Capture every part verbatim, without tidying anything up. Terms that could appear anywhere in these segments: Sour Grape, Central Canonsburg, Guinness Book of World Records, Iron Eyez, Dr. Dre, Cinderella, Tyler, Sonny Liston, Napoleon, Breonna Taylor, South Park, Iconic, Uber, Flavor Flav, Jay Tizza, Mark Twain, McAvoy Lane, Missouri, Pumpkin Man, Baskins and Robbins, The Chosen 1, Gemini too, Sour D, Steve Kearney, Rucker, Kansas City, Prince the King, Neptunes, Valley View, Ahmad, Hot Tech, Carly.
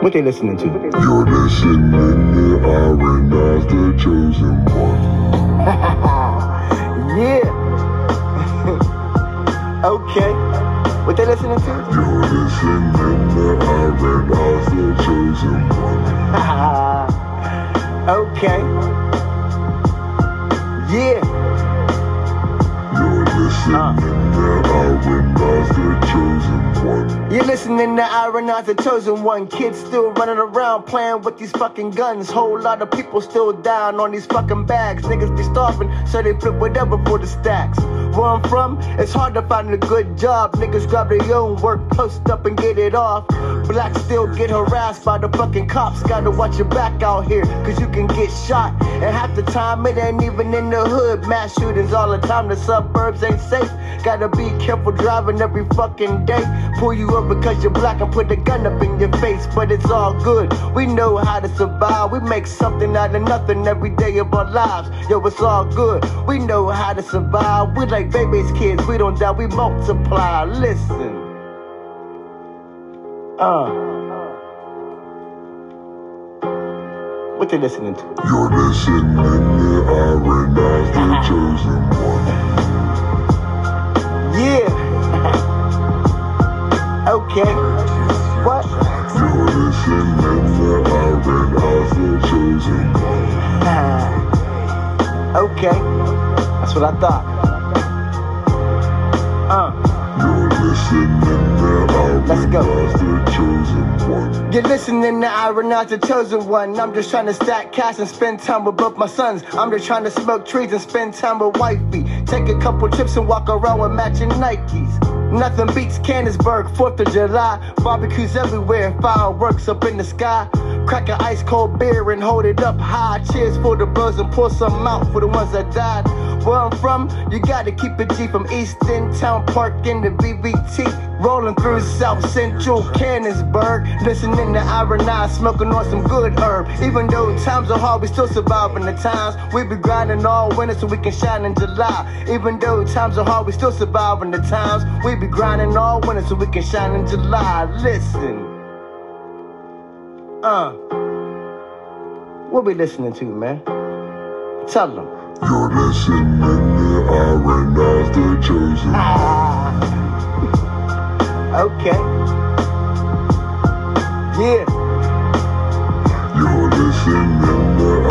What they listening to? You're listening to Iron Eyez, the Chosen One. Yeah. Okay. What they listening to? You're listening to Iron Eyez, the Chosen One. Okay. Yeah. You're listening uh. to Iron Eyez, the Chosen One. You're listening to Iron Eyez, the Chosen One. Kids still running around playing with these fucking guns. Whole lot of people still dying on these fucking bags. Niggas be starving, so they flip whatever for the stacks. Where I'm from, it's hard to find a good job. Niggas grab their own work, post up and get it off. Blacks still get harassed by the fucking cops. Gotta watch your back out here, cause you can get shot. And half the time it ain't even in the hood. Mass shootings all the time, the suburbs ain't safe. Gotta be careful driving every fucking day. Pull you up because you're black and put a gun up in your face. But it's all good, we know how to survive. We make something out of nothing every day of our lives. Yo, it's all good, we know how to survive. We like babies, kids, we don't die, we multiply. Listen. Uh What they listening to? You're listening to Iron Eyez, the Chosen One. Yeah. Okay. What? You're listening to Iron Eyez, the Chosen One. Okay. That's what I thought. Uh. You're listening to Iron Eyez, the Chosen One. You're listening to Iron Eyez, the Chosen One. I'm just trying to stack cash and spend time with both my sons. I'm just trying to smoke trees and spend time with wifey. Take a couple trips and walk around with matching Nikes. Nothing beats Canonsburg, fourth of July. Barbecues everywhere, fireworks up in the sky. Crack an ice cold beer and hold it up high. Cheers for the buzz and pour some out for the ones that died. Where I'm from, you gotta keep it G. From East End Town Park in the B V T, rolling through South Central Canonsburg, listening to Iron Eyez, smoking on some good herb. Even though times are hard, we still surviving the times. We be grinding all winter so we can shine in July. Even though times are hard, we still surviving the times. We be grinding all winter so we can shine in July. Listen. Uh, what we listening to, man? Tell them. You're listening to Iron Eyez, the Chosen One. Ah. Okay. Yeah. You're listening to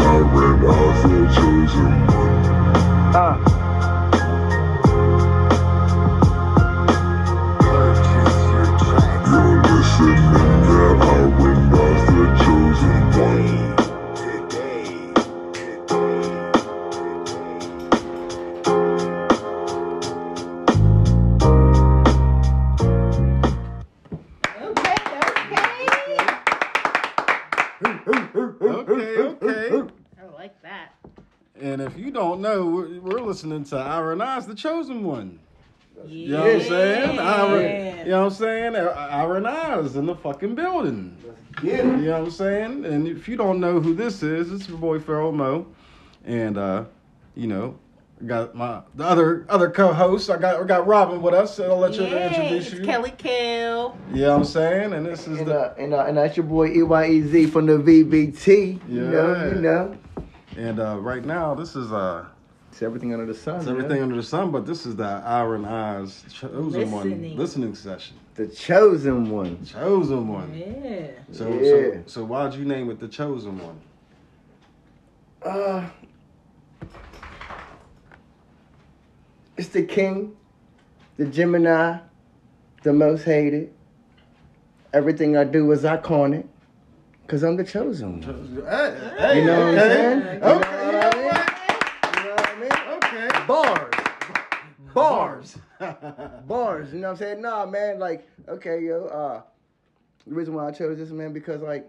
Iron Eyez, the Chosen One. Ah. Purchase your tracks. You're listening to Iron Eyez, the Chosen One. And if you don't know, we're, we're listening to Iron Eyez, the Chosen One. Yeah. You know what I'm saying? Iron, you know what I'm saying? Iron Eyez in the fucking building. Yeah. You know what I'm saying? And if you don't know who this is, it's your boy Feral Mo. And uh, you know, I got my the other other co-host. I got I got Robin with us. So I'll let you yeah, introduce it's you. Kelly Kell. You know what I'm saying? And this is and, the uh, and uh, and that's your boy E Y E Z from the V B T. Yeah. You know, you know. And uh, right now, this is uh, it's everything under the sun. It's everything yeah. under the sun, but this is the Iron Eyez Chosen listening. One listening session. The Chosen One. Chosen One. Yeah. So, yeah. so, so why'd you name it the Chosen One? Uh, it's the King, the Gemini, the most hated. Everything I do is iconic. Cause I'm the chosen one. Hey, hey, you know what okay. I'm saying? Okay. You know what I mean? You know what I mean? Okay. Bars. Bars. Bars. You know what I'm saying? Nah, man, like, okay, yo, uh, the reason why I chose this, man, because like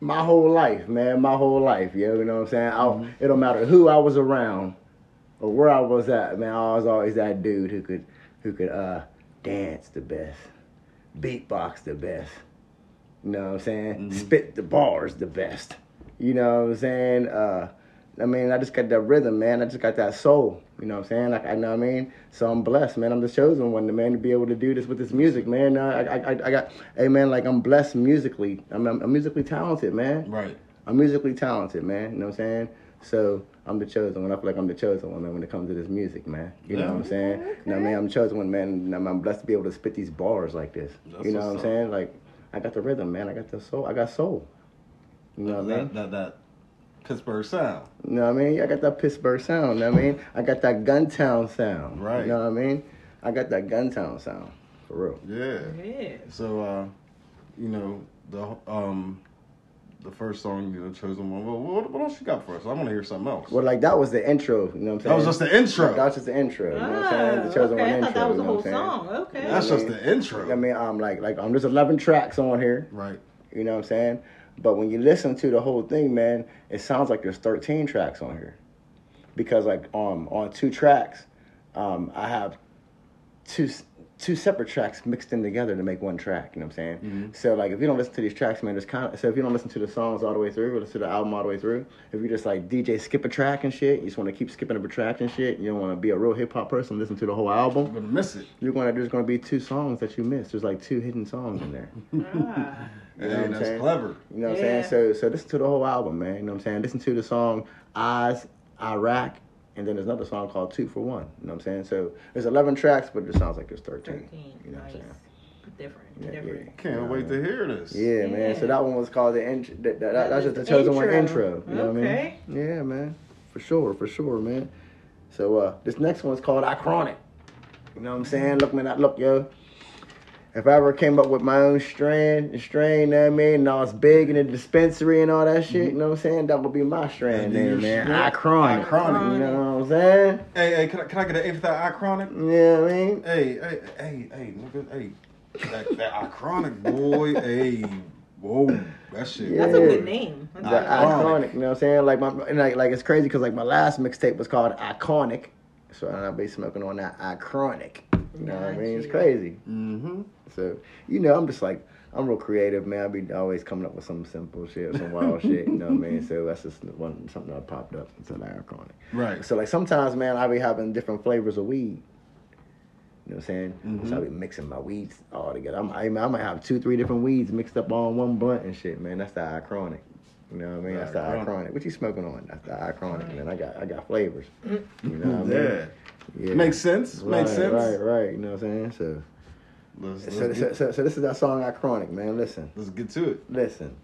my whole life, man, my whole life, yo, you know what I'm saying? Mm-hmm. I, it don't matter who I was around or where I was at, man, I was always that dude who could who could uh, dance the best, beatbox the best, you know what I'm saying? Mm-hmm. Spit the bars the best, you know what I'm saying? Uh, I mean, I just got that rhythm, man. I just got that soul. You know what I'm saying? Like, I know what I mean? So I'm blessed, man. I'm the chosen one, man, to be able to do this with this music, man. I, I, I, I got, hey, man, like, I'm blessed musically. I'm, I'm musically talented, man. Right. I'm musically talented, man. You know what I'm saying? So I'm the chosen one. I feel like I'm the chosen one, man, when it comes to this music, man. You yeah. know what I'm saying? Okay. You know what I mean? I'm the chosen one, man. I'm, I'm blessed to be able to spit these bars like this. That's you know what I'm up. saying? Like, I got the rhythm, man. I got the soul. I got soul. You know that, what I mean? That, that, that. Pittsburgh sound. You know what I mean? I got that Pittsburgh sound. You know what I mean? I got that Guntown sound. Right. You know what I mean? I got that Guntown sound. For real. Yeah. Yeah. So, uh, you know, the um, the first song, you know, Chosen One. Well, what, what else you got for us? I want to hear something else. Well, like, that was the intro. You know what I'm saying? That was just the intro. Like, that was just the intro. You know what I'm saying? The Chosen One intro. I thought that was the whole song. Okay. That's just the intro. I mean, I'm like, like, um, there's eleven tracks on here. Right. You know what I'm saying? But when you listen to the whole thing, man, it sounds like there's thirteen tracks on here. Because, like, um, on two tracks, um, I have two two separate tracks mixed in together to make one track, you know what I'm saying? Mm-hmm. So, like, if you don't listen to these tracks, man, there's kind of... So, if you don't listen to the songs all the way through, or listen to the album all the way through, if you just, like, D J skip a track and shit, you just want to keep skipping up a track and shit, you don't want to be a real hip-hop person, listen to the whole album. You're going to miss it. You're going to... There's going to be two songs that you missed. There's, like, two hidden songs in there. Ah. You know hey, what I'm that's saying? Clever. You know what yeah. I'm saying? So so listen to the whole album, man. You know what I'm saying? Listen to the song Eyes, Iraq, and then there's another song called Two for One. You know what I'm saying? So there's eleven tracks, but it sounds like there's thirteen. thirteen. You know nice. What I'm saying? Different. Yeah, different. Yeah. Can't you know wait man. to hear this. Yeah, yeah, man. So that one was called the intro. That, that, that, that's just the Chosen One intro. You know okay. what I mean? Yeah, man. For sure. For sure, man. So uh, this next one's called Iconic. You know what I'm saying? Look, man. Look, yo. If I ever came up with my own strain, strain, you know what I mean, and I was big in the dispensary and all that shit, you know what I'm saying? That would be my strain name, man. Iconic. Iconic. You know what I'm saying? Hey, hey, can I, can I get an A for that Iconic? You know what I mean? Hey, hey, hey, hey, nigga, hey. That, that Iconic boy, hey, whoa, that shit. Yeah. That's a good name. That's the Iconic. Iconic, you know what I'm saying? Like, my, and like, like it's crazy because, like, my last mixtape was called Iconic, so I'll be smoking on that Iconic. You know what I mean? It's crazy. Mm-hmm. So, you know, I'm just like, I'm real creative, man. I be always coming up with some simple shit or some wild shit, you know what I mean? So that's just one something that popped up into the Iconic. Right. So, like, sometimes, man, I be having different flavors of weed. You know what I'm saying? Mm-hmm. So I be mixing my weeds all together. I'm, I, I might have two, three different weeds mixed up on one blunt and shit, man. That's the Iconic. You know what I mean? That's the Iconic. What you smoking on? That's the Iconic, right. man. I got I got flavors. You know what I mean? Yeah. Yeah. Makes sense. Right, Makes sense. Right, right. You know what I'm saying? So, let's, let's so, so, so, so this is that song Iconic, man. Listen. Let's get to it. Listen.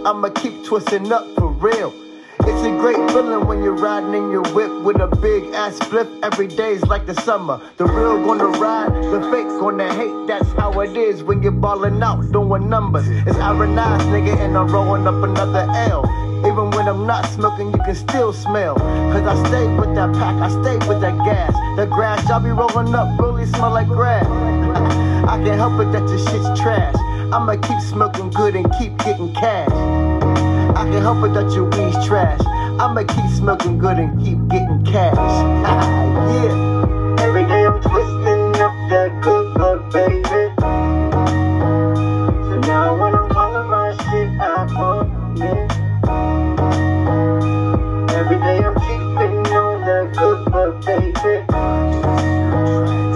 I'ma keep twisting up for real. It's a great feeling when you're riding in your whip with a big ass flip. Every day's like the summer. The real gonna ride, the fake gonna hate. That's how it is when you're balling out, doing numbers. It's Iron Eyez, nigga, and I'm rolling up another L. Even when I'm not smoking, you can still smell. Cause I stay with that pack, I stay with that gas. The grass y'all be rolling up really smell like grass. I can't help it that your shit's trash. I'ma keep smoking good and keep getting cash. I can't help it that your weed's trash. I'ma keep smoking good and keep getting cash. Yeah. Every day I'm twisting up that good blood, baby. So now when I'm rolling my shit, I want it. Every day I'm keeping on that good blood, baby.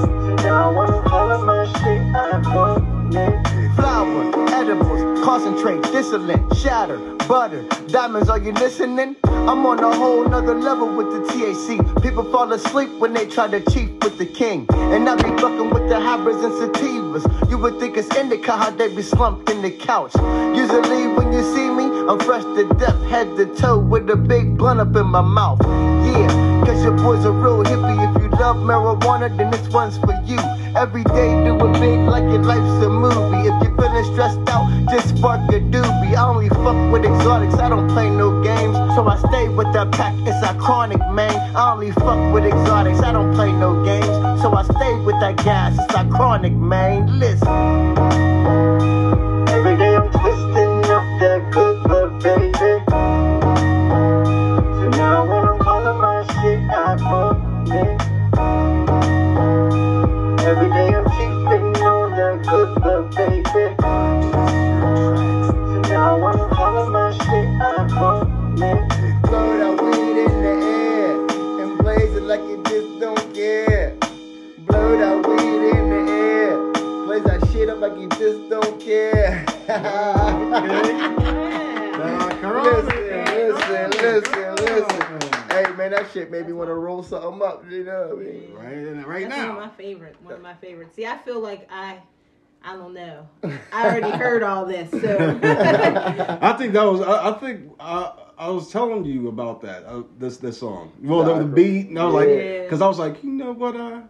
So now when I'm rolling my shit, I want it. Flour, edibles, concentrate, dissolent, shatter, butter, diamonds, are you listening? I'm on a whole nother level with the T H C. People fall asleep when they try to cheat with the king. And I be fucking with the hybrids and sativas. You would think it's indica how they be slumped in the couch. Usually when you see me, I'm fresh to death, head to toe, with a big blunt up in my mouth. Yeah, cause your boy's a real hippie if you up marijuana, then this one's for you. Every day do it big like your life's a movie. If you're feeling stressed out, just spark a doobie. I only fuck with exotics, I don't play no games. So I stay with the pack, it's iconic, man. I only fuck with exotics, I don't play no games. So I stay with that gas, it's iconic, man. Listen. Every day I'm twisting up that good blood, baby. Like you just don't care. Listen, listen, listen, listen. Hey man, that shit made me want to roll something up. You know what I mean? Right, right now. That's one of my favorites. One of my favorites. See, I feel like I, I don't know. I already heard all this. So I think that was. I, I think I, I was telling you about that. Uh, this this song. Well, no, the, the beat. And I was yeah. like, because I was like, you know what? Uh,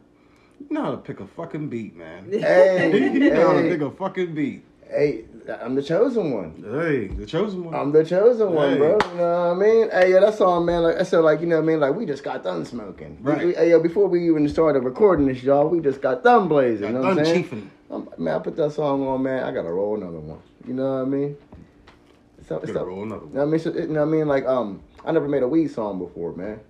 You know how to pick a fucking beat, man. Hey, you know how to pick a fucking beat. Hey, I'm the chosen one. Hey, the chosen one. I'm the chosen hey. one, bro. You know what I mean? Hey, yo, that's all, man. Like, so, like, you know what I mean? Like, we just got done smoking. Right. We, hey, yo, before we even started recording this, y'all, we just got done blazing. You know what I'm saying? I'm, man, I put that song on, man. I gotta roll another one. You know what I mean? So, gotta so, roll another one. You know what I mean? So, you know what I mean? Like, um, I never made a weed song before, man.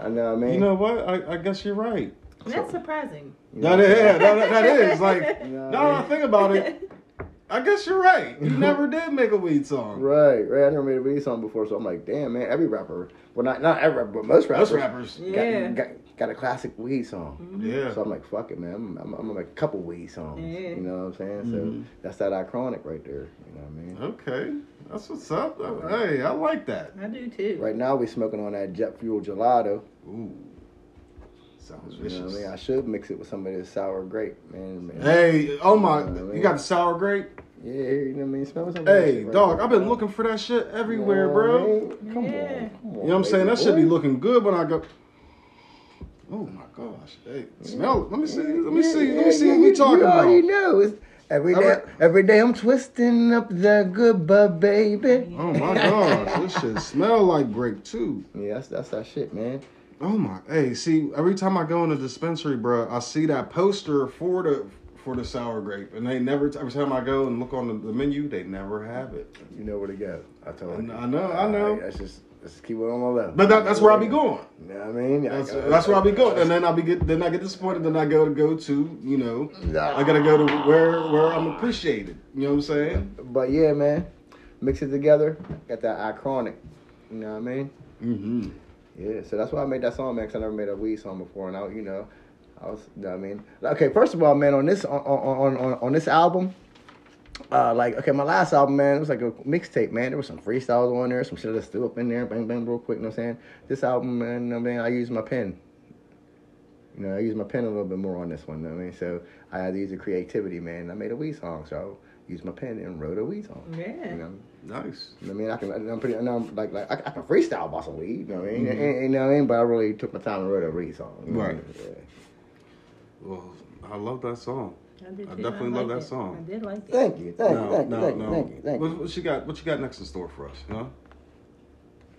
I know what I mean. You know what? I, I guess you're right. That's surprising. Yeah, that, that, that is. Like, no, now I think about it, I guess you're right. You never did make a weed song. Right, right. I never made a weed song before, so I'm like, damn, man, every rapper, well, not, not every rapper, but most rappers, most rappers. Yeah. Got, got, got a classic weed song. Mm-hmm. Yeah. So I'm like, fuck it, man. I'm, I'm, I'm going to make a couple weed songs. Yeah. You know what I'm saying? Mm-hmm. So that's that iconic right there. You know what I mean? Okay. That's what's up. Right. Hey, I like that. I do, too. Right now, we smoking on that Jet Fuel Gelato. Ooh. Sounds vicious. You know what I mean? I should mix it with some of this sour grape, man. man. Hey, oh my, you, know I mean? You got the sour grape? Yeah, you know what I mean? Smell some hey, right dog, now. I've been looking for that shit everywhere, you know bro. I mean? Come, yeah. on, come on. You know what I'm saying? That boy. Should be looking good when I go. Oh my gosh. Hey, yeah. Smell it. Let me see. Let me yeah, see. Yeah, Let me see yeah, what you, you're talking you about. You know it's every day, right. every day I'm twisting up the good bud, baby. Oh my gosh. This shit smell like grape, too. Yeah, that's, that's that shit, man. Oh my! Hey, see, every time I go in the dispensary, bro, I see that poster for the for the sour grape, and they never. Every time I go and look on the, the menu, they never have it. You know where to go. I told you. I know. I know. That's just just keep it on my level. But that, that's where I be going. You know what I mean? I that's, gotta, that's where I be going, and then I be get then I get disappointed. Then I go to go to you know. Nah. I gotta go to where where I'm appreciated. You know what I'm saying? But, but yeah, man, mix it together. Got that iconic. You know what I mean? Mm-hmm. Yeah, so that's why I made that song, man, because I never made a weed song before, and I, you know, I was, I mean, okay, first of all, man, on this, on, on, on, on this album, uh, like, okay, my last album, man, it was like a mixtape, man, there was some freestyles on there, some shit I just threw up in there, bang, bang, real quick, you know what I'm saying, this album, man, you know what I mean, I used my pen, you know, I used my pen a little bit more on this one, you know what I mean, so I had to use the creativity, man, I made a weed song, so I used my pen and wrote a weed song, yeah, you know? Nice. I mean, I can. I'm pretty. I'm like, like I, I can freestyle about some weed. You know what I mean? Mm-hmm. and, and, you know what I mean? But I really took my time and wrote a weed song. You know right. I mean? Yeah. Well, I love that song. I, did I definitely I love that it. song. I did like it. Thank you. Thank no, you. Thank no, you. Thank no. you. Thank you. Thank what, what you got? What you got next in store for us? Huh?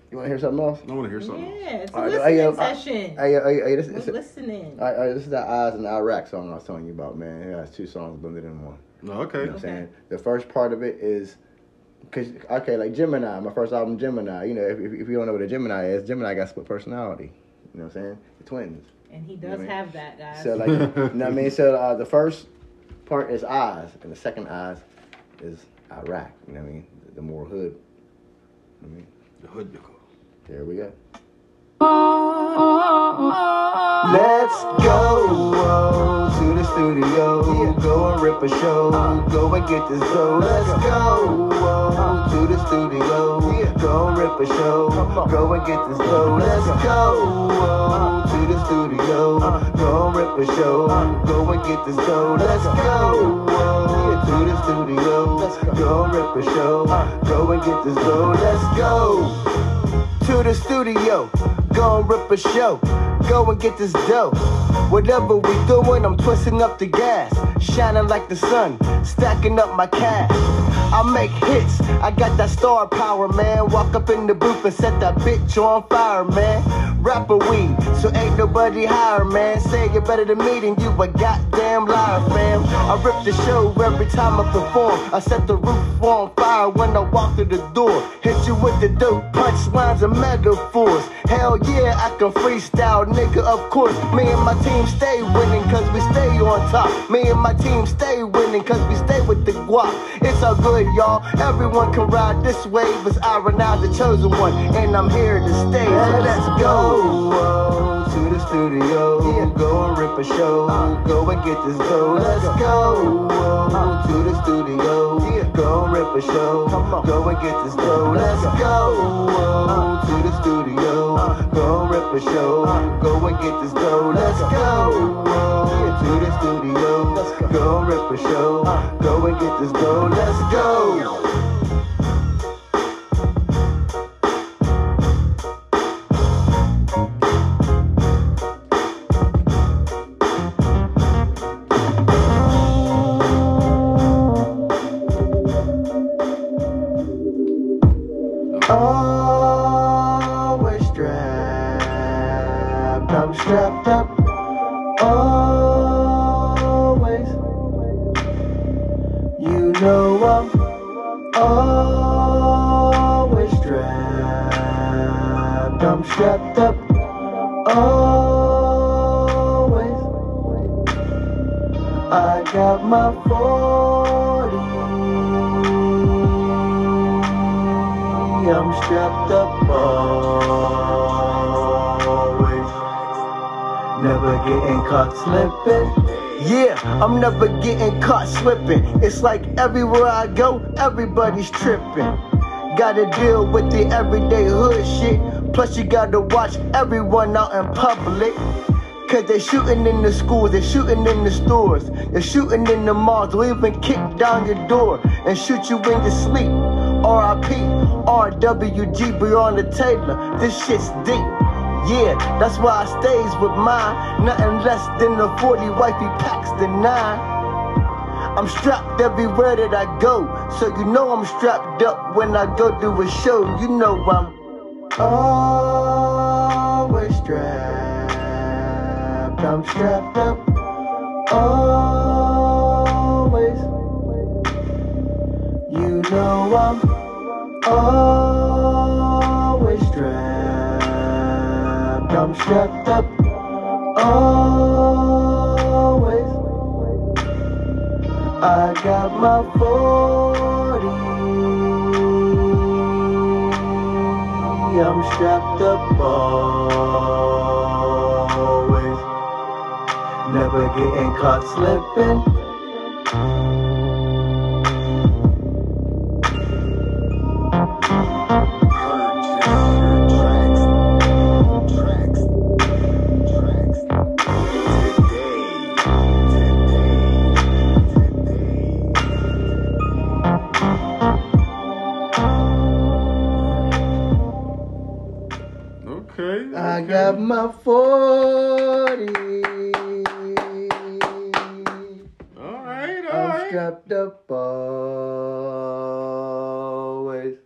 You want to hear something else? I want to hear something. Yeah, else. It's a listening right, session. I, I, I, I, I, this, We're listening. I, I, this is the Eyes and the Iraq song I was telling you about, man. It has two songs blended in one. No, oh, okay. You know what I'm saying? The first part of it is. Cause okay, like Gemini, my first album, Gemini. You know, if if you don't know what a Gemini is, Gemini got split personality. You know what I'm saying? The twins. And he does you know have mean? that, guys. So like, you know what I mean? So uh, the first part is Eyes, and the second Eyes is Iraq. You know what I mean? The, the more hood. You know what I mean? The hood. There we go. Let's go to the studio, go and rip a show, go and get this dough. Let's go to the studio, go and rip a show, go and get this dough. Let's go to the studio, go and rip a show, go and get this dough. Let's go to the studio, go and rip a show, go and get this dough. Let's go to the studio, go and rip a show, go and get this dough. Whatever we doing, I'm twisting up the gas, shining like the sun, stacking up my cash. I make hits, I got that star power, man. Walk up in the booth and set that bitch on fire, man. Rapper weed, so ain't nobody higher, man. Say you're better than me, then you a goddamn liar, man. I rip the show every time I perform. I set the roof on fire when I walk through the door. Hit you with the dope punchlines and metaphors. Hell yeah, I can freestyle, nigga, of course. Me and my team stay winning, cause we stay on top. Me and my team stay winning, cause we stay with the guap. It's all good, y'all. Everyone can ride this wave. It's Iron Eyez, the chosen one, and I'm here to stay. So let's go oh, to the studio. Yeah. Go and rip a show. Uh, go and get this dough. Let's go oh, to the studio. Yeah. Go and rip a show. Come on. Go and get this dough. Let's go oh, to the studio. Uh, go and rip a show. Uh, go and get this dough. Let's go oh, to the studio. Let's go. Go and rip a show. Uh, go and get this dough. Let's go. It's like everywhere I go, everybody's tripping. Gotta deal with the everyday hood shit. Plus you gotta watch everyone out in public. Cause they're shooting in the schools, they're shooting in the stores, they're shooting in the malls, they'll even kick down your door and shoot you in your sleep. R I P, R W G, Breonna Taylor, this shit's deep. Yeah, that's why I stays with mine. Nothing less than a forty wifey packs the nine. I'm strapped everywhere that I go, so you know I'm strapped up when I go do a show. You know I'm always strapped, I'm strapped up, always. You know I'm always strapped, I'm strapped up, always. I got my forty, I'm strapped up always, never getting caught slipping. I got my forty. All right, all I'm right. strapped up always.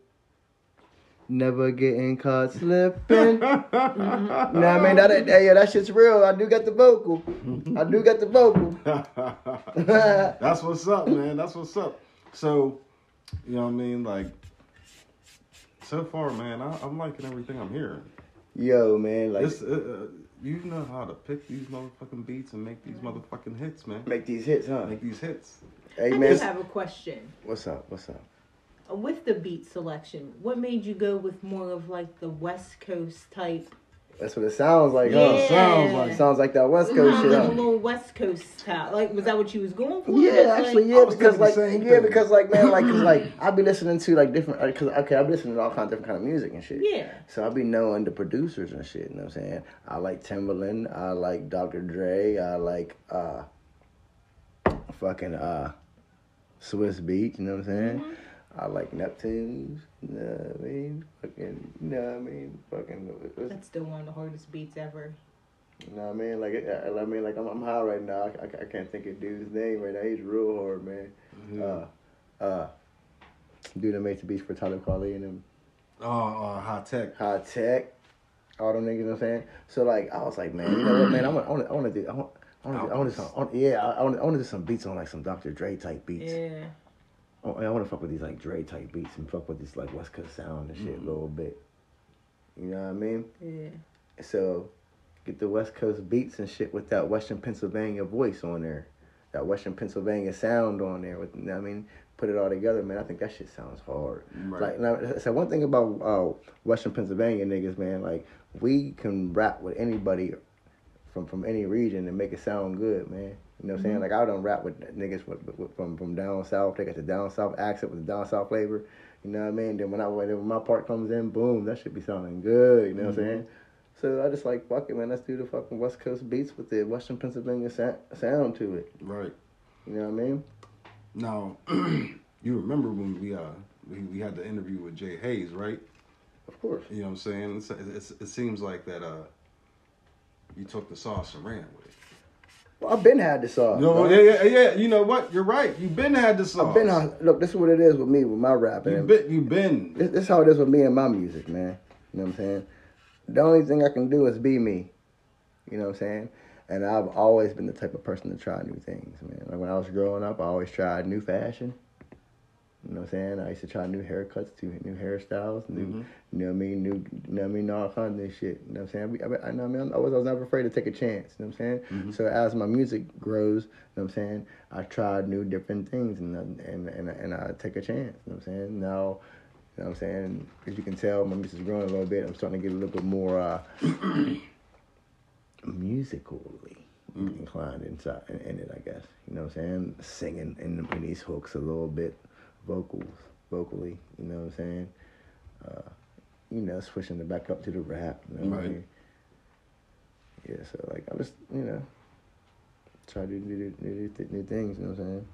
Never getting caught slipping. mm-hmm. Nah, man, that, that, yeah, that shit's real. I do got the vocal. I do got the vocal. That's what's up, man. That's what's up. So, you know what I mean? Like, so far, man, I, I'm liking everything I'm hearing. Yo, man, like uh, uh, you know how to pick these motherfucking beats and make these motherfucking hits, man. Make these hits, huh? Make these hits. Hey, I man, just have a question. What's up? What's up? With the beat selection, what made you go with more of like the West Coast type? That's what it sounds like. Yeah. Huh? It sounds like sounds like that West Coast shit. Like huh? A little West Coast style. Like, was that what you was going for? Yeah, actually, yeah, because like, yeah, because like, man, like, cause like, I be listening to like different, like, cause okay, I be listening to all kinds of different kind of music and shit. Yeah. So I be knowing the producers and shit. You know what I'm saying? I like Timbaland. I like Doctor Dre. I like uh, fucking uh, Swizz Beatz. You know what I'm saying? Mm-hmm. I like Neptunes, you know what I mean? Fucking, you know what I mean? Fucking. That's still one of the hardest beats ever. You know what I mean? Like, I, I mean, like I'm, I'm high right now. I, I, I can't think of dude's name right now. He's real hard, man. Mm-hmm. Uh, uh, dude that made the beats for Tyler, Carly, and him. Oh, uh, Hot Tech. Hot Tech. All them niggas, you know what I'm saying? So, like, I was like, man, you know what, man? I want, I want to do, I want, I want to do, I want to do some, I, yeah, I want, I want to do some beats on, like, some Doctor Dre type beats. Yeah. I, I want to fuck with these, like, Dre type beats and fuck with this, like, West Coast sound and shit mm-hmm. a little bit. You know what I mean? Yeah. So, get the West Coast beats and shit with that Western Pennsylvania voice on there. That Western Pennsylvania sound on there with, you know what I mean? Put it all together, man. I think that shit sounds hard. Right. Like, now, so one thing about uh, Western Pennsylvania niggas, man, like, we can rap with anybody from, from any region and make it sound good, man. You know what I'm mm-hmm. saying? Like, I done rap with niggas with, with, from, from down south. They got the down south accent with the down south flavor. You know what I mean? Then when I when my part comes in, boom, that should be sounding good. You know mm-hmm. what I'm saying? So I just like, fuck it, man. Let's do the fucking West Coast beats with the Western Pennsylvania sa- sound to it. Right. You know what I mean? Now, you remember when we uh we, we had the interview with Jay Hayes, right? Of course. You know what I'm saying? It's, it's, it seems like that uh, you took the sauce and ran with it. Well, I've been had the sauce. No, yeah, yeah, yeah. You know what? You're right. You've been had the sauce. I've been had, look, this is what it is with me, with my rapping. You've been. You've been. This, this is how it is with me and my music, man. You know what I'm saying? The only thing I can do is be me. You know what I'm saying? And I've always been the type of person to try new things, man. Like, when I was growing up, I always tried new fashion. You know what I'm saying? I used to try new haircuts, new hairstyles, new, mm-hmm. you know what I mean? New, you know what I mean? All kinds of new shit. You know what I'm saying? I, I, I, know what I, mean? I, was, I was never afraid to take a chance. You know what I'm saying? Mm-hmm. So as my music grows, you know what I'm saying? I tried new different things and and and, and I take a chance. You know what I'm saying? Now, you know what I'm saying? As you can tell, my music's growing a little bit. I'm starting to get a little bit more uh, musically mm-hmm. inclined inside in, in it, I guess. You know what I'm saying? Singing in, in these hooks a little bit. Vocals, vocally, you know what I'm saying? Uh, you know, switching it back up to the rap, you know what right. I mean? Yeah, so, like, I just, you know, try to do new, new, new things, you know what I'm saying?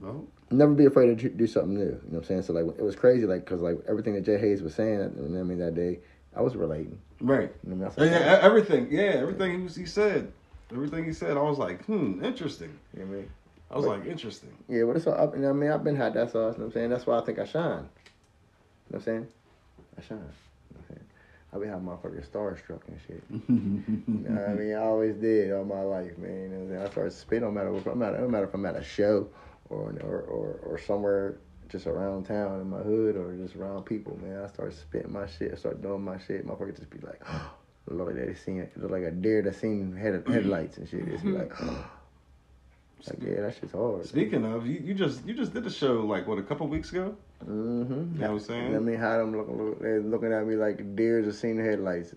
Well, never be afraid to do something new, you know what I'm saying? So, like, it was crazy, like, because, like, everything that Jay Hayes was saying, you know what I mean, that day, I was relating. Right. You know what I mean? Yeah, yeah, everything, yeah, everything yeah. He, was, he said, everything he said, I was like, hmm, interesting. You know what I mean? I was but, like, interesting. Yeah, but it's all up. You know what I mean? I've been hot, that sauce. You know what I'm saying? That's why I think I shine. You know what I'm saying? I shine. You know what I'm saying? I be having motherfuckers starstruck and shit. You know what I mean? I always did all my life, man. You know what I'm saying? I started spitting. No matter what, I'm at, no matter if I'm at a show or, or or or somewhere just around town in my hood or just around people, man. I started spitting my shit. I started doing my shit. Motherfuckers just be like, oh, Lord, they seen it. It looked like a deer that seen head, headlights and shit. It's be like, oh. Like, yeah, that shit's hard. Speaking man. of, you, you just you just did a show like what a couple weeks ago. Mm-hmm. You know what I'm saying? I mean, how them looking look, they're looking at me like deers have seen the headlights.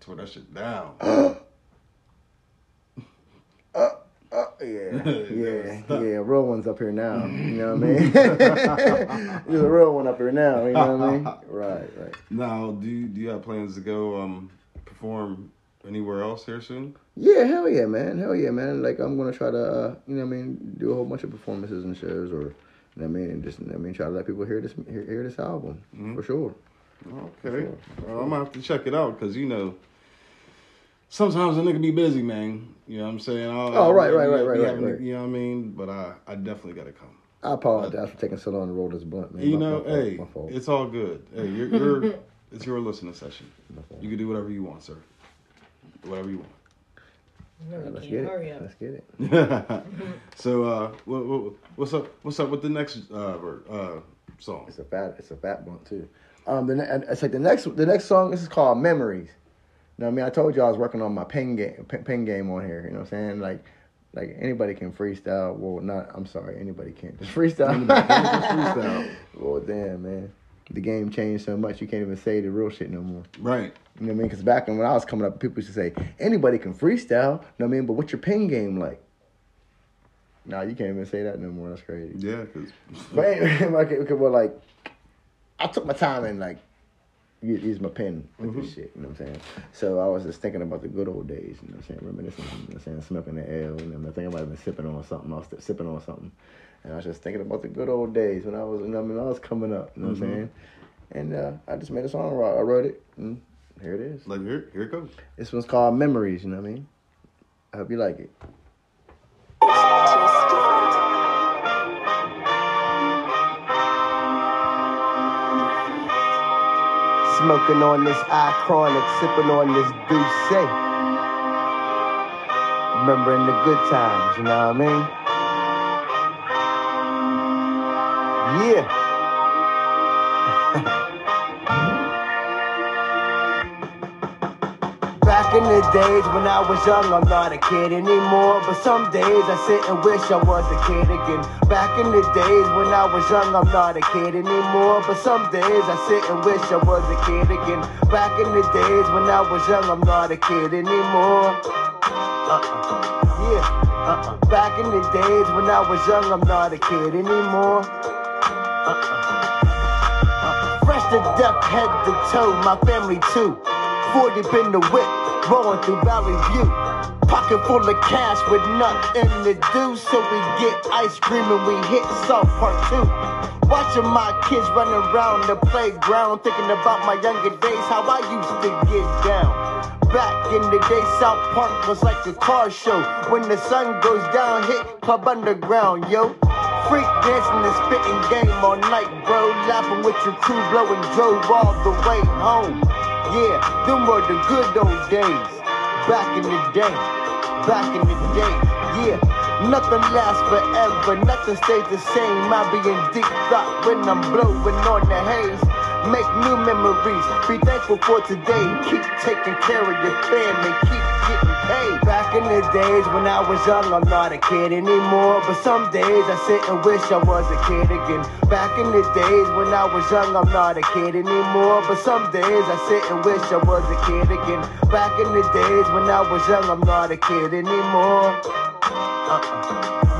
Tore that shit down. uh, uh, yeah, yeah, yeah. Real one's up here now. You know what I mean? There's a real one up here now. You know what I mean? Right, right. Now, do you, do you have plans to go um perform anywhere else here soon? Yeah, hell yeah, man. Hell yeah, man. Like, I'm going to try to, uh, you know what I mean, do a whole bunch of performances and shows, or, you know what I mean, and just, you know what I mean, try to let people hear this hear, hear this album, mm-hmm. for sure. Okay. For sure. Well, I'm going to have to check it out, because, you know, sometimes a nigga be busy, man. You know what I'm saying? I'll, oh, right, I'll, right, right, right, right, having, right. You know what I mean? But I, I definitely got to come. I apologize I, for taking so long to roll this blunt, man. You my, know, my hey, fault, fault. It's all good. Hey, you're, you're it's your listening session. You can do whatever you want, sir. Whatever you want. No, right, let's, get hurry up. let's get it. Let's get it. So, uh, what, what, what's up? What's up with the next uh, uh, song? It's a fat. It's a fat one too. Um, the it's like the next. The next song. This is called Memories. You know what I mean? I told you I was working on my pen game. Pen, pen game on here. You know what I'm saying? Like, like anybody can freestyle. Well, not. I'm sorry. Anybody can just freestyle. Anybody can just freestyle. Well, damn, man. The game changed so much you can't even say the real shit no more. Right. You know what I mean? Because back when I was coming up, people used to say, anybody can freestyle. You know what I mean? But what's your pen game like? Nah, you can't even say that no more. That's crazy. Yeah. Cause... But anyway, well, like, I took my time and, like, use my pen with mm-hmm. this shit. You know what I'm saying? So I was just thinking about the good old days. You know what I'm saying? Reminiscing. You know what I'm saying? Smoking the L. You know, I think I might have been sipping on something. I was sipping on something. And I was just thinking about the good old days when I was, you know, I mean, I was coming up, you know mm-hmm. what I'm saying? And uh, I just made a song, I wrote it, and Here it is. Like here, here it goes. This one's called Memories, you know what I mean? I hope you like it. Smoking on this Iconic, sipping on this Douce. Remembering the good times, you know what I mean? Yeah. Back in the days when I was young, I'm not a kid anymore. But some days I sit and wish I was a kid again. Back in the days when I was young, I'm not a kid anymore. But some days I sit and wish I was a kid again. Back in the days when I was young, I'm not a kid anymore. Uh-uh. Yeah, uh-uh. Back in the days when I was young, I'm not a kid anymore. Uh-uh. Uh-uh. Fresh to death, head to toe, my family too. forty in the whip, rolling through Valley View. Pocket full of cash with nothing to do, so we get ice cream and we hit South Park too. Watching my kids running around the playground, thinking about my younger days, how I used to get down. Back in the day, South Park was like a car show. When the sun goes down, hit Club Underground, yo. Freak dancing and spitting game all night, bro. Laughing with your crew, blowing drove all the way home. Yeah, them were the good old days. Back in the day, back in the day, yeah. Nothing lasts forever, nothing stays the same. I be in deep thought when I'm blowing on the haze. Make new memories, be thankful for today. Keep taking care of your family, keep getting paid. Back in the days when I was young, I'm not a kid anymore. But some days I sit and wish I was a kid again. Back in the days when I was young, I'm not a kid anymore. But some days I sit and wish I was a kid again. Back in the days when I was young, I'm not a kid anymore. Uh-uh.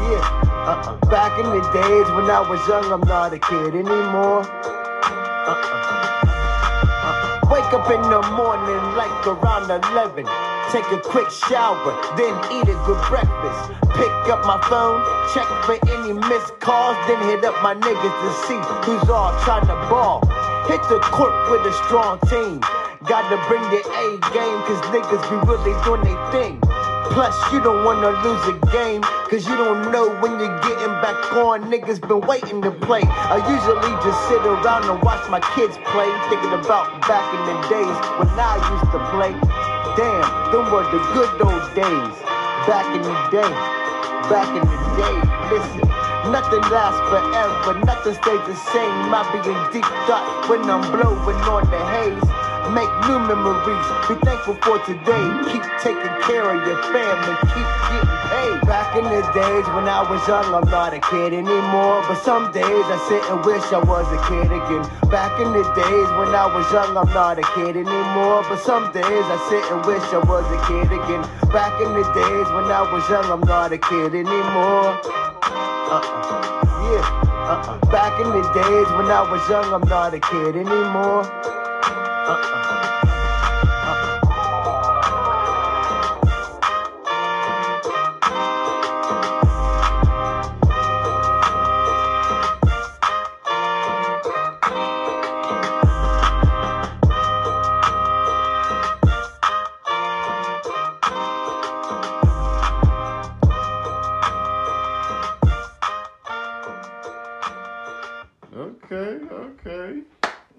Yeah, uh-uh. Back in the days when I was young, I'm not a kid anymore. Uh-uh. Uh-uh. Wake up in the morning like around eleven. Take a quick shower, then eat a good breakfast. Pick up my phone, check for any missed calls, then hit up my niggas to see who's all trying to ball. Hit the court with a strong team. Gotta bring your A game, cause niggas be really doing their thing. Plus, you don't wanna lose a game, cause you don't know when you're getting back on. Niggas been waiting to play. I usually just sit around and watch my kids play, thinking about back in the days when I used to play. Damn, them were the good old days. Back in the day, back in the day, listen. Nothing lasts forever, nothing stays the same. I be in deep thought when I'm blowing on the haze. Make new memories, be thankful for today. Keep taking care of your family, keep getting paid. Back in the days when I was young, I'm not a kid anymore. But some days I sit and wish I was a kid again. Back in the days when I was young, I'm not a kid anymore. But some days I sit and wish I was a kid again. Back in the days when I was young, I'm not a kid anymore. Uh-uh. Yeah, uh-uh. Back in the days when I was young, I'm not a kid anymore. Uh-uh. Okay, okay.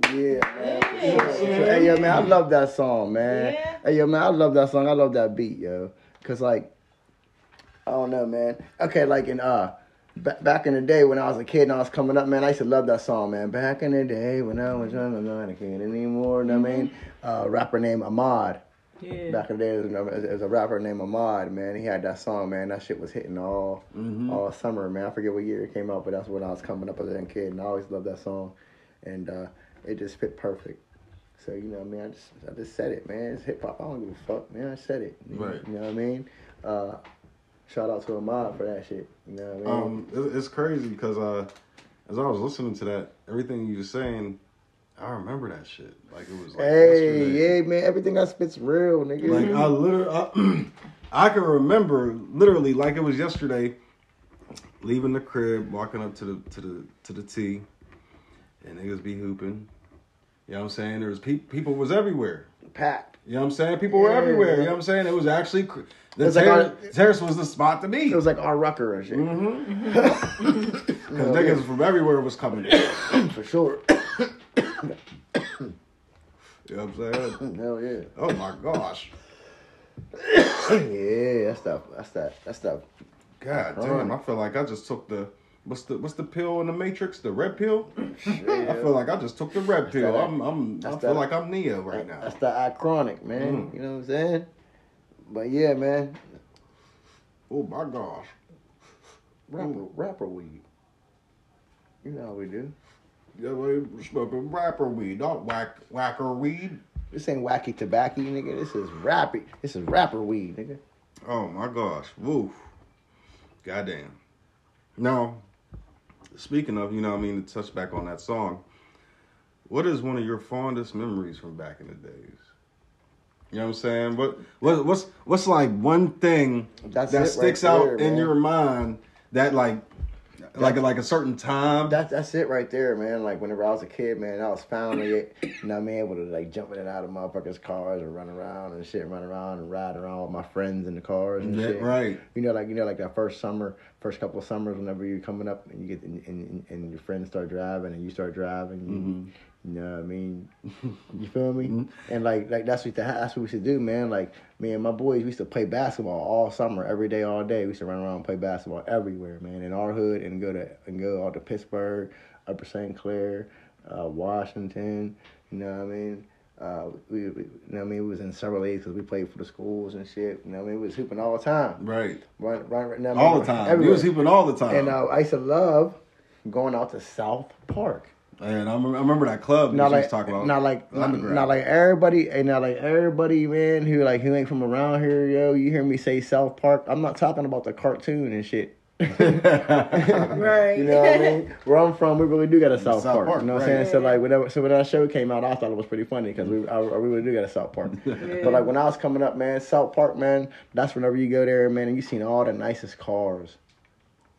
Yeah, man. Yeah. Hey, yo, man, I love that song, man. Yeah. Hey, yo, man, I love that song. I love that beat, yo. Because, like, I don't know, man. Okay, like, in, uh, b- back in the day when I was a kid and I was coming up, man, I used to love that song, man. Back in the day when I was young, I'm not a kid anymore, you know what I mean? Uh, rapper named Ahmad. Yeah. Back in the day, there was, there was a rapper named Ahmad, man. He had that song, man. That shit was hitting all, mm-hmm. all summer, man. I forget what year it came out, but that's when I was coming up as a young kid, and I always loved that song. And, uh, it just fit perfect. So, you know what I mean? I just, I just said it, man. It's hip-hop. I don't give a fuck, man. I said it. You right. Know, you know what I mean? Uh, shout out to Ahmad for that shit. You know what I mean? Um, it's crazy because uh, as I was listening to that, everything you were saying, I remember that shit. Like, it was like Hey, yesterday. Yeah, man. Everything I spit's real, nigga. Like, I literally, I, I can remember literally like it was yesterday, leaving the crib, walking up to the, to the, to the T, and niggas be hooping. You know what I'm saying? There was pe- people was everywhere. Packed. You know what I'm saying? People yeah, were everywhere. Yeah. You know what I'm saying? It was actually... The it was Terrace, like our, Terrace was the spot to be. It was like our Rucker and shit. Mm-hmm. Because no, niggas yeah. from everywhere was coming in. For sure. You know what I'm saying? Hell yeah. Oh my gosh. Yeah, that's that. That's that. That's that. God damn, um, I feel like I just took the... What's the what's the pill in the Matrix? The red pill? Yeah. I feel like I just took the red that's pill. That, I'm I'm I feel that, like I'm Neo right now. That's the iconic, man. Mm. You know what I'm saying? But yeah, man. Oh my gosh. Rapper Ooh. rapper weed. You know how we do. Yeah, we smoking rapper weed, not whack whacker weed. This ain't wacky tobacco, nigga. This is rappy. This is rapper weed, nigga. Oh my gosh. Woof. Goddamn. Now, speaking of, you know what I mean, to touch back on that song, what is one of your fondest memories from back in the days? You know what I'm saying? What, what what's what's like one thing that's that sticks right there, out man. in your mind that like that's, like like a certain time? That's that's it right there, man. Like whenever I was a kid, man, I was founding it, you know what I mean, able to like jump in and out of motherfuckers' cars and run around and shit, run around and ride around with my friends in the cars and yeah, shit. Right. You know, like you know, like that first summer. First couple of summers, whenever you're coming up and you get and, and, and your friends start driving and you start driving, mm-hmm. you know what I mean? You feel me? Mm-hmm. And like like that's what the, that's what we used to do, man. Like me and my boys, we used to play basketball all summer, every day, all day. We used to run around and play basketball everywhere, man, in our hood and go to and go out to Pittsburgh, Upper Saint Clair, uh, Washington. You know what I mean? Uh, we, we, you know what I mean, we was in several leagues because we played for the schools and shit. You know what I mean, we was hooping all the time. Right. Right, right, right. Now, all the time. Everywhere. We was hooping all the time. And uh, I used to love going out to South Park. And I remember, I remember that club that you was talking about. Not like, not, not like everybody, and not like everybody, man, who like who ain't from around here, yo. You hear me say South Park? I'm not talking about the cartoon and shit. Right. You know what I mean? Where I'm from, we really do got a South, South Park, Park. You know what I'm right. saying? So like, whenever, so when our show came out, I thought it was pretty funny because we, I, we really do got a South Park. Yeah. But like when I was coming up, man, South Park, man, that's whenever you go there, man, and you seen all the nicest cars,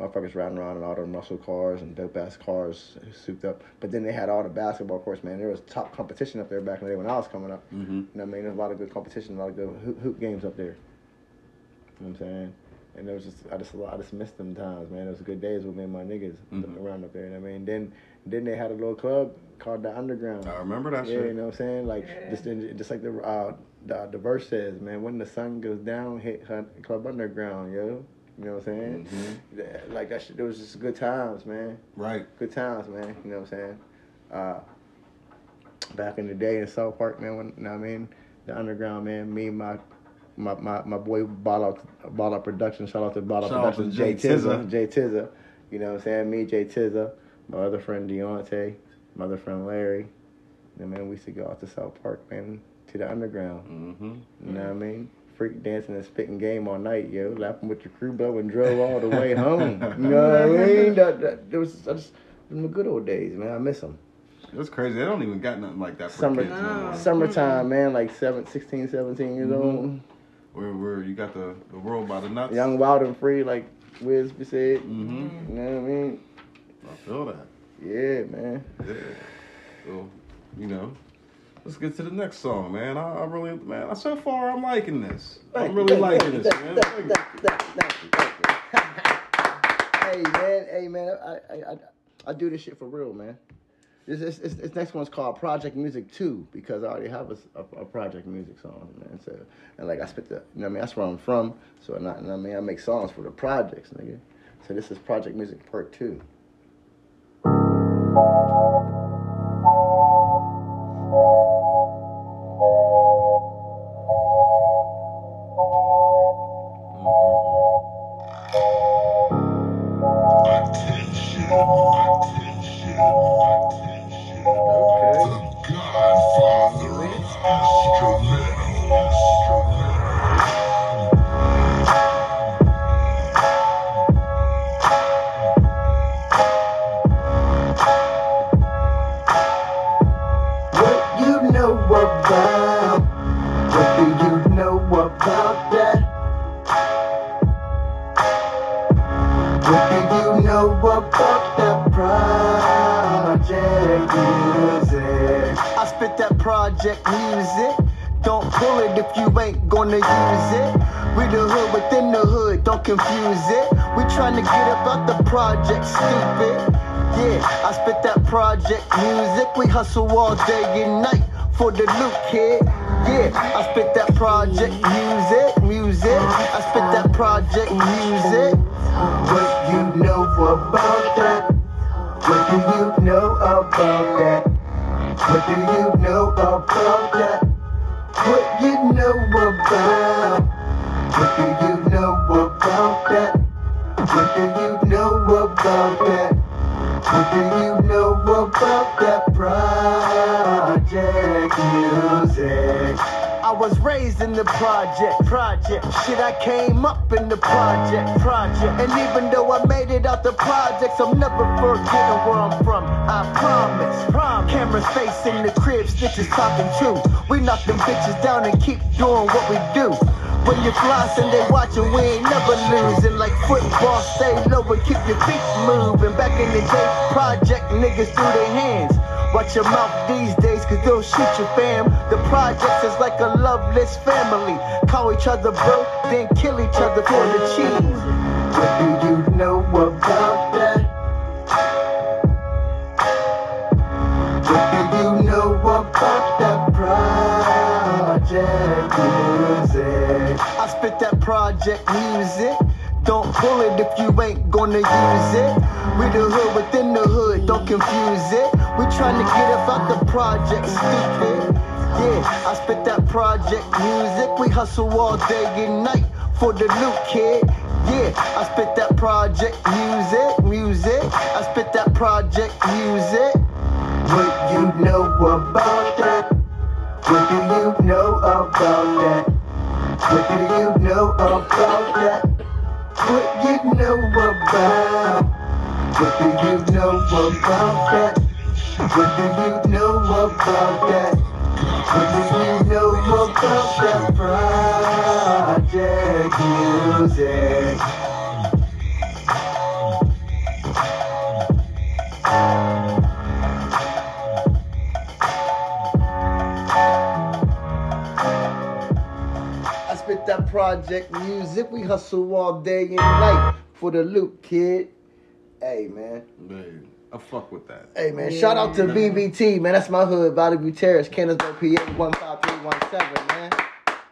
motherfuckers riding around in all the muscle cars and dope ass cars, souped up. But then they had all the basketball courts, man. There was top competition up there back in the day when I was coming up. Mm-hmm. You know what I mean? There was a lot of good competition, a lot of good hoop, hoop games up there. You know what I'm saying? And it was just I just I just missed them times, man. It was good days with me and my niggas mm-hmm. around up there. And I mean, then then they had a little club called the Underground. I remember that yeah, shit. Yeah, you know what I'm saying? Like yeah. just just like the uh, the, the verse says, man. When the sun goes down, hit Club Underground, yo. You know what I'm saying? Mm-hmm. Like that shit. It was just good times, man. Right. Good times, man. You know what I'm saying? Uh, back in the day in South Park, man. When, you know what I mean? The Underground, man. Me and my. My, my my boy Ball Out Ball Out Productions, shout out to Ball Out Productions, Jay Tizza, Jay Tizza, you know what I'm saying? Me, Jay Tizza, my other friend Deontay, my other friend Larry, and man, we used to go out to South Park, man, to the Underground. Mm-hmm. You know what I mean? Freak dancing and spitting game all night, yo, laughing with your crew, blowing drove all the way home. You know what I mean? That, that there was just the good old days, man. I miss them. That's crazy. They don't even got nothing like that for Summer, kids. No. Summertime, man, like seven, sixteen, seventeen years mm-hmm. old. Where, where you got the, the world by the nuts. Young, wild, and free, like Wiz said. Mm-hmm. You know what I mean? I feel that. Yeah, man. Yeah. So, you know, let's get to the next song, man. I, I really, man, so far I'm liking this. Thank I'm really you, liking you, this, you, man. Thank you. Thank you, thank you. Hey, man, hey, man, I, I, I, I do this shit for real, man. This, this, this, this next one's called Project Music two because I already have a, a, a Project Music song, man. So, and like I spit the, you know what I mean? That's where I'm from. So, and I, and I mean, I make songs for the projects, nigga. So, this is Project Music Part two. project music. Don't pull it if you ain't gonna use it. We the hood within the hood, don't confuse it. We tryna get up out the project, stupid. Yeah, I spit that project music. We hustle all day and night for the loot, kid. Yeah, I spit that project music, music. I spit that project music. What you know about that? What do you know about that? What do you know about that? What you know about? What do you know about that? What do you know about that? What do you know about that project music? I was raised in the project, project. Shit, I came up in the project, project. And even though I made it out the projects, I'm never forgetting where I'm from. I promise, promise. Cameras facing the crib, stitches talking too. We knock them bitches down and keep doing what we do. When you're flossin', they watchin', we ain't never losin'. Like football, stay low and keep your feet movin'. Back in the day, project niggas threw their hands. Watch your mouth these days, cause they'll shoot you, fam. The projects is like a loveless family. Call each other bro, then kill each other for the cheese. What do you know about that? What do you know about that project music? I spit that project music. Don't pull it if you ain't gonna use it. We the hood within the hood, don't confuse it. We tryna get up out the project, stupid. Yeah, I spit that project music. We hustle all day and night for the loot, kid. Yeah, I spit that project music, music. I spit that project music. What you know about that? What do you know about that? What do you know about that? What you know about? What do you know about that? What do you know about that? What do you know about that project music? I spit that project music. We hustle all day and night for the loot, kid. Hey, man. Babe, I fuck with that. Hey, man. Yeah. Shout out to B V T, man. That's my hood. Valley View Terrace, Canonsburg, P A one five three one seven, man.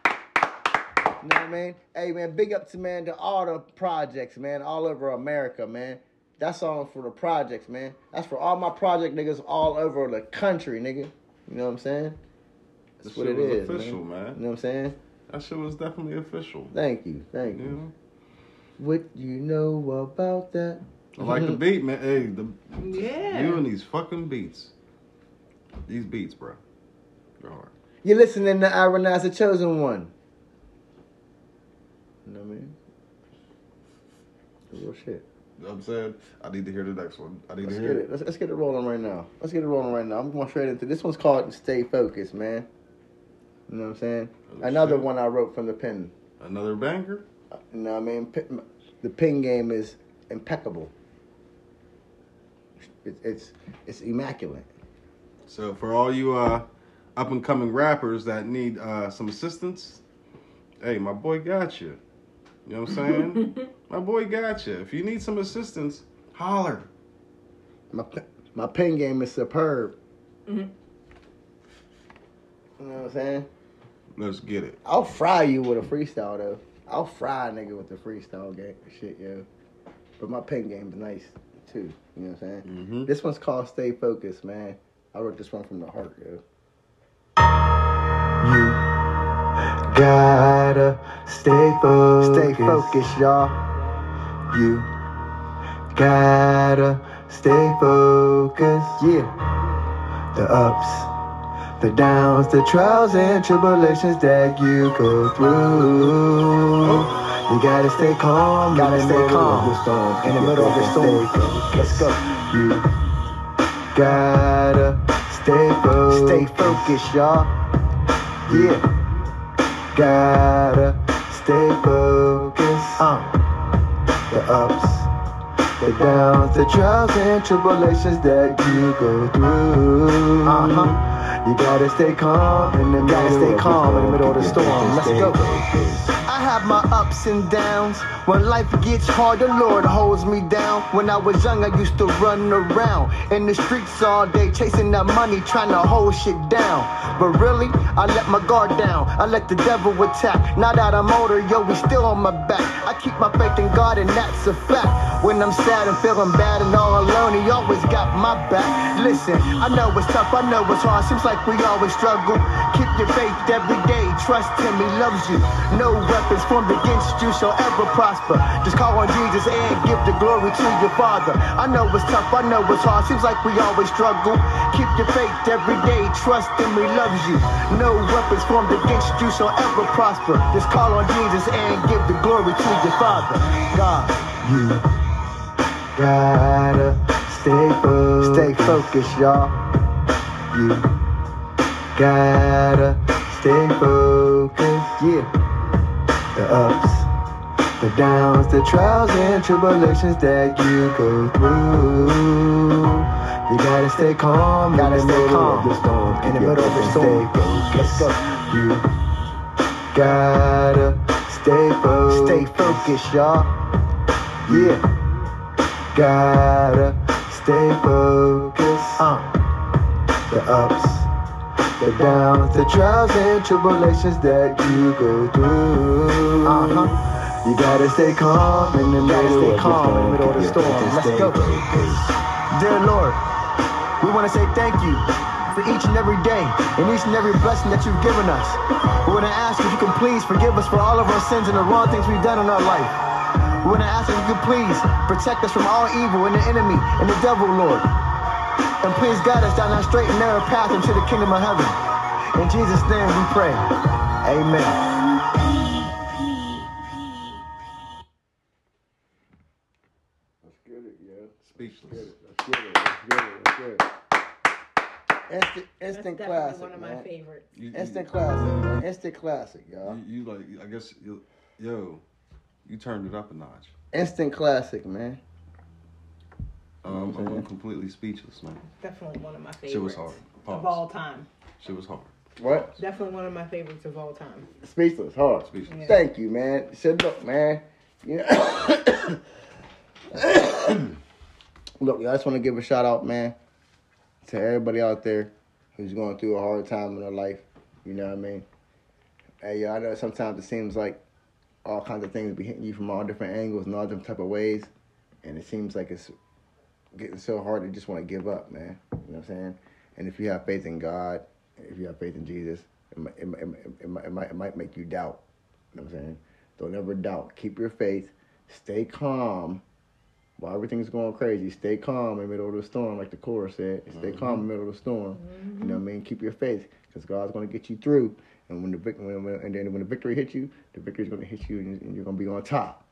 You know what I mean? Hey, man. Big up to, man, to all the projects, man. All over America, man. That's all for the projects, man. That's for all my project niggas all over the country, nigga. You know what I'm saying? That's what it is, official, man. man. You know what I'm saying? That shit was definitely official. Thank you. Thank you. you. What you know about that? I like the beat, man. Hey, the, yeah. You and these fucking beats. These beats, bro. They're hard. You're listening to Iron Eyez, The Chosen one. You know what I mean? Real shit. You know what I'm saying? I need to hear the next one. I need let's to hear it. it. Let's, let's get it rolling right now. Let's get it rolling right now. I'm going straight into this one's called Stay Focused, man. You know what I'm saying? Another, Another one I wrote from the pen. Another banger? You know what I mean? The pen game is impeccable. It's, it's, it's immaculate. So for all you uh, up-and-coming rappers that need uh, some assistance, hey, my boy got you. You know what I'm saying? My boy got you. If you need some assistance, holler. My, my pen game is superb. Mm-hmm. You know what I'm saying? Let's get it. I'll fry you with a freestyle, though. I'll fry a nigga with the freestyle game. Shit, yo. But my pen game is nice, too. You know what I'm saying? Mm-hmm. This one's called Stay Focused, man. I wrote this one from the heart, yo. You gotta stay focused. Stay focused, y'all. You gotta stay focused. Yeah. The ups, the downs, the trials and tribulations that you go through. You gotta stay calm, gotta stay calm in the middle of the storm. Let's go. You gotta stay focused, stay focused, y'all. Yeah. Gotta stay focused. Uh. The ups, They down the trials and tribulations that you go through. Uh-huh. You gotta stay calm in the middle, gotta stay calm in the middle of the storm. Let's go. I have my ups and downs. When life gets hard, the Lord holds me down. When I was young, I used to run around in the streets all day, chasing that money, trying to hold shit down. But really, I let my guard down. I let the devil attack. Now that I'm older, yo, he's still on my back. I keep my faith in God, and that's a fact. When I'm sad and feeling bad and all alone, he always got my back. Listen, I know it's tough, I know it's hard. Seems like we always struggle. Keep your faith every day. Trust him, he loves you. No weapons formed against you shall ever prosper. Just call on Jesus and give the glory to your Father. I know it's tough, I know it's hard. Seems like we always struggle. Keep your faith every day. Trust him, he loves you. No weapons formed against you shall ever prosper. Just call on Jesus and give the glory to your Father. God, you gotta stay focused. Stay focused, y'all. You gotta stay focused. Yeah. The ups, the downs, the trials and tribulations that you go through. You gotta stay calm, gotta stay calm in the middle of the storm. In the middle of the storm, let's go. You gotta stay focused, stay focused, y'all. Yeah, gotta stay focused. Uh, the ups, the downs, the trials and tribulations that you go through. Uh huh. You gotta stay calm in the middle of the storm. Let's go. Dear Lord, we want to say thank you for each and every day and each and every blessing that you've given us. We want to ask if you can please forgive us for all of our sins and the wrong things we've done in our life. We want to ask if you can please protect us from all evil and the enemy and the devil, Lord. And please guide us down that straight and narrow path into the kingdom of heaven. In Jesus' name we pray. Amen. Instant, instant That's classic. One of my man. favorites. You, you, instant classic. Man. Instant classic, y'all. You, you like? I guess you, yo, you turned it up a notch. Instant classic, man. Um, I'm, I'm completely speechless, man. Definitely one of my favorites. She was hard. Pause. Of all time. She was hard. What? Pause. Definitely one of my favorites of all time. Speechless, hard. Speechless. Yeah. Thank you, man. Said, look, man. You know. Look, I just want to give a shout out, man, to everybody out there who's going through a hard time in their life. You know what I mean? Hey, yo, I know sometimes it seems like all kinds of things be hitting you from all different angles and all different type of ways, and it seems like it's getting so hard to just want to give up, man. You know what I'm saying? And if you have faith in God, if you have faith in Jesus, it might, it might, it might, it might, it might make you doubt. You know what I'm saying? Don't ever doubt. Keep your faith. Stay calm. While everything's going crazy, stay calm in the middle of the storm, like the chorus said. Stay mm-hmm. calm in the middle of the storm. Mm-hmm. You know what I mean? Keep your faith, because God's going to get you through. And when the when, when, and then when the victory hits you, the victory's going to hit you, and, and you're going to be on top.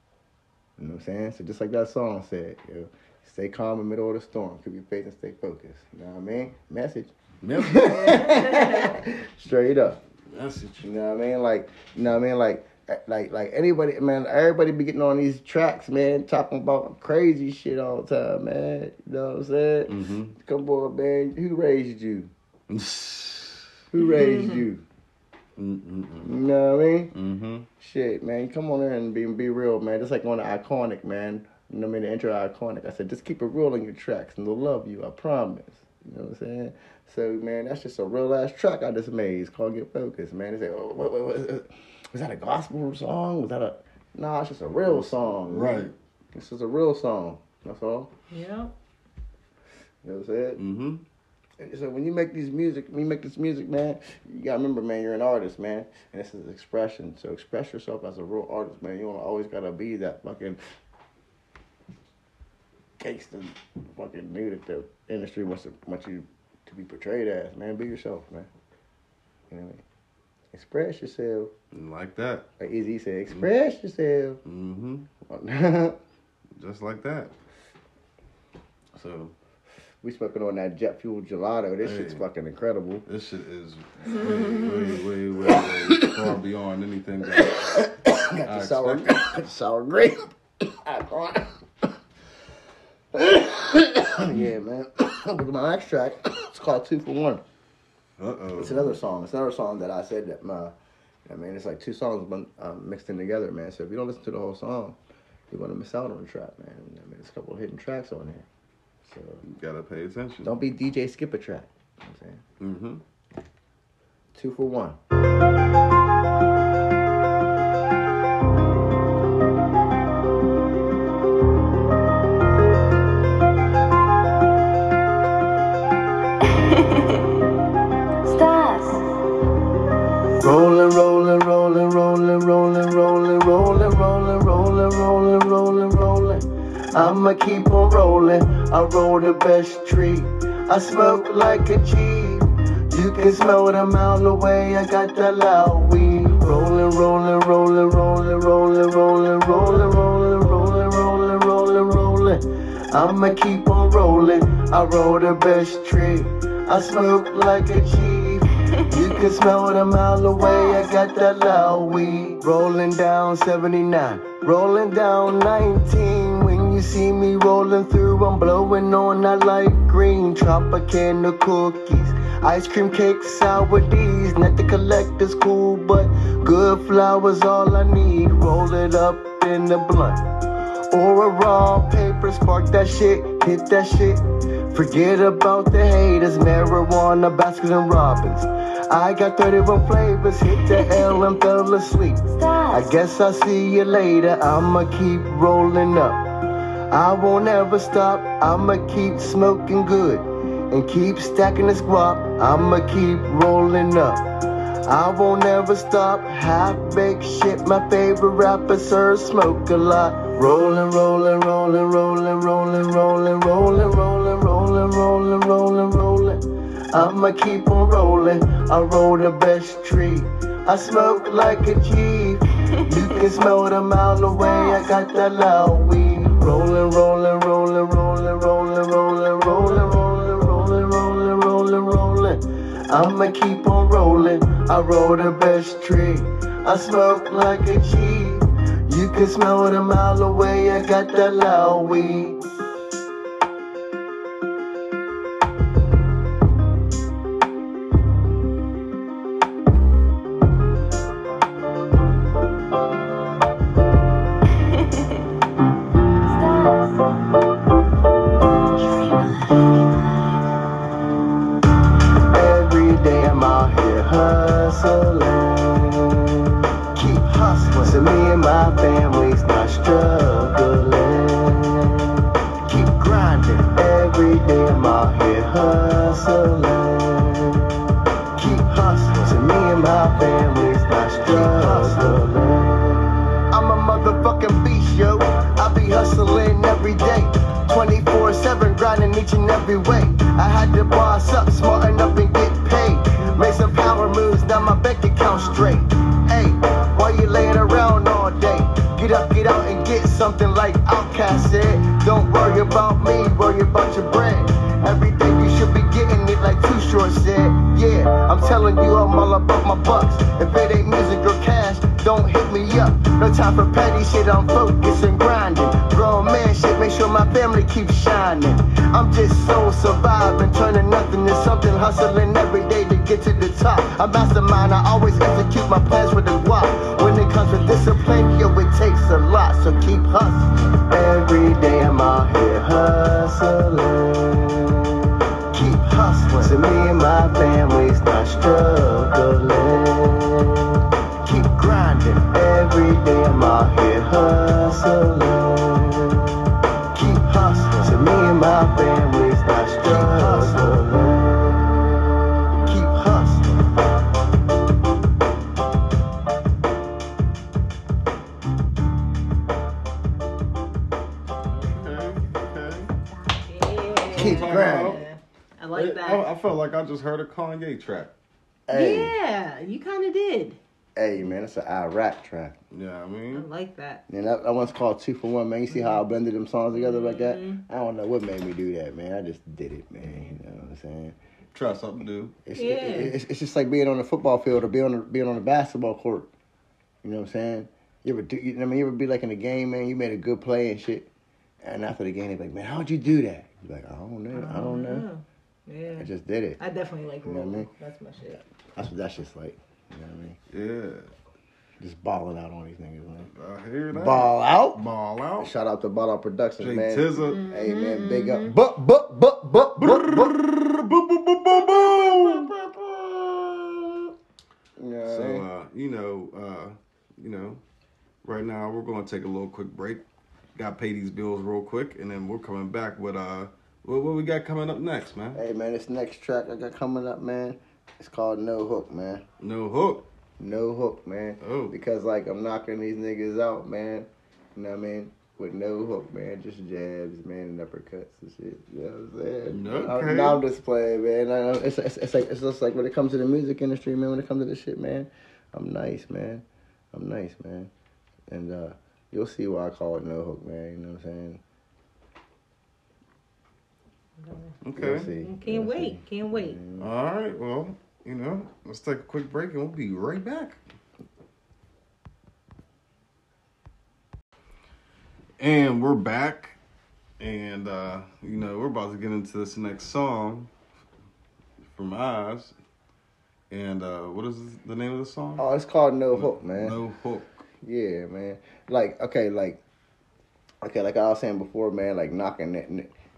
You know what I'm saying? So just like that song said, you know, stay calm in the middle of the storm. Keep your faith and stay focused. You know what I mean? Message. Message. Straight up. Message. You know what I mean? Like, you know what I mean? Like. Like, like anybody, man, everybody be getting on these tracks, man, talking about crazy shit all the time, man. You know what I'm saying? Mm-hmm. Come on, man. Who raised you? Who raised mm-hmm. you? Mm-hmm. You know what I mean? Mm-hmm. Shit, man. Come on there and be, be real, man. Just like on the Iconic, man. You know what I mean? The intro Iconic. I said, just keep it real in your tracks and they'll love you. I promise. You know what I'm saying? So, man, that's just a real ass track I just made. It's called Get Focused, man. They say, oh, what, what, what? Was that a gospel song? Was that a... Nah, it's just a real song. Right. This is a real song. That's all. Yeah. You know what I'm saying? Mm-hmm. And so when you make these music, when you make this music, man, you got to remember, man, you're an artist, man. And this is expression. So express yourself as a real artist, man. You don't always got to be that fucking gangster fucking dude that the industry wants, to, wants you to be portrayed as, man. Be yourself, man. You know what I mean? Express yourself. Like that. Like Izzy said, express mm. yourself. Mm-hmm. Just like that. So. We smoking on that Jet Fuel Gelato. This hey, shit's fucking incredible. This shit is way, way, way, way, way far beyond anything that I, I got the sour, sour grape. I Yeah, man. Look at my next track. It's called Two for One. Uh-oh. It's another song. It's another song that I said that my... I mean, it's like two songs um, mixed in together, man. So if you don't listen to the whole song, you're going to miss out on the track, man. I mean, there's a couple of hidden tracks on here. So you got to pay attention. Don't be D J skip a track. You know what I'm saying? Mm-hmm. Two for One. I'ma keep on rolling, I roll the best tree. I smoke like a G, you can smell it a mile away. I got that loud weed. Rolling, rolling, rolling, rolling, rolling, rolling, rolling, rolling, rolling, rolling, rolling, rolling. I'ma keep on rolling, I roll the best tree. I smoke like a G, you can smell it a mile away. I got that loud weed. Rolling down seventy-nine, rolling down nineteen. See me rolling through, I'm blowing on that light green. Tropicana cookies, ice cream cakes, sour D's. Not the collector's cool, but good flowers all I need. Roll it up in the blunt or a raw paper, spark that shit, hit that shit. Forget about the haters, marijuana, Baskins and Robbins. I got thirty-one flavors, hit the L and fell asleep. I guess I'll see you later, I'ma keep rolling up. I won't ever stop, I'ma keep smoking good and keep stacking the squat. I'ma keep rolling up. I won't ever stop, half-baked shit. My favorite rapper, sir, smoke a lot. Rolling, rolling, rolling, rolling, rolling, rolling, rolling, rolling, rolling, rolling, rolling, rolling. I'ma keep on rolling, I roll the best tree. I smoke like a G, you can smell it a mile away. I got that loud weed. Rolling, rolling, rolling, rolling, rolling, rolling, rolling, rolling, rolling, rolling, rolling, rolling. I'ma keep on rolling. I roll the best tree. I smoke like a G. You can smell it a mile away. I got that loud weed. Track. Hey. Yeah, you kind of did. Hey, man, it's an Iraq track. Yeah, I mean, I like that. And that, that one's called Two for One, man. You see how I blended them songs together like that? Mm-hmm. I don't know what made me do that, man. I just did it, man. You know what I'm saying? Try something new. It's, yeah. It, it's, it's just like being on the football field or being on the, being on the basketball court. You know what I'm saying? You ever do? You, I mean, you ever be like in a game, man? You made a good play and shit. And after the game, they'd be like, man, how'd you do that? You'd be like, I don't know. I don't, I don't know. know. Yeah. I just did it. I definitely like roll. You know what I mean? That's my shit. That's what that shit's like. You know what I mean? Yeah. Just balling out on these niggas, man. I hear that. Ball out. Ball out. Shout out to Ball Out Productions, Jay man. Jay Tizza. Hey, man, big up. Bup, bup, bup, bup, bup, bup, bup, bup, bup. So, uh, you know, uh, you know, right now we're going to take a little quick break. Got to pay these bills real quick, and then we're coming back with, uh, what, what we got coming up next, man? Hey, man, this next track I got coming up, man, it's called No Hook, man. No Hook. No hook, man. Oh. Because, like, I'm knocking these niggas out, man. You know what I mean? With no hook, man. Just jabs, man, and uppercuts and shit. You know what I'm saying? No, okay. I'm, I'm just playing, man. I, it's, it's, it's, like, it's just like when it comes to the music industry, man, when it comes to this shit, man, I'm nice, man. I'm nice, man. And uh, you'll see why I call it no hook, man. You know what I'm saying? Okay. You'll see. Can't You'll wait. See. Can't wait. Mm-hmm. All right, well. You know, let's take a quick break and we'll be right back. And we're back. And, uh, you know, we're about to get into this next song from Eyez. And uh, what is the name of the song? Oh, it's called No Hook, man. No Hook. Yeah, man. Like, okay, like, okay, like I was saying before, man, like knocking that.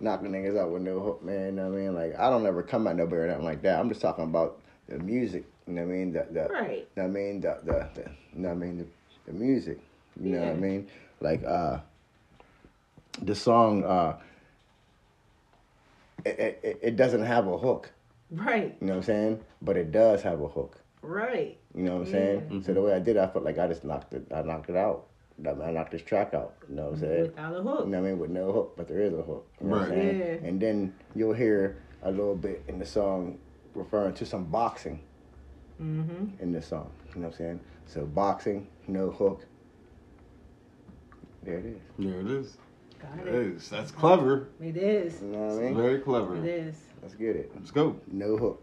Knocking niggas out with no hook, man. You know what I mean? Like, I don't ever come out nowhere or nothing like that. I'm just talking about the music. You know what I mean? The, the, right. You know what I mean? The, the, the, you know what I mean? The, the music. You yeah. know what I mean? Like, uh, the song, uh, it, it, it doesn't have a hook. Right. You know what I'm saying? But it does have a hook. Right. You know what I'm yeah. saying? Mm-hmm. So the way I did it, I felt like I just knocked it, I knocked it out. I knocked this track out, you know what I'm saying? Without a hook. You know what I mean? With no hook, but there is a hook. You know right. what I'm saying? Yeah. And then you'll hear a little bit in the song referring to some boxing mm-hmm. in the song. You know what I'm saying? So boxing, no hook. There it is. There it is. Got it. It is. That's clever. It is. You know what I mean? Very clever. It is. Let's get it. Let's go. No hook.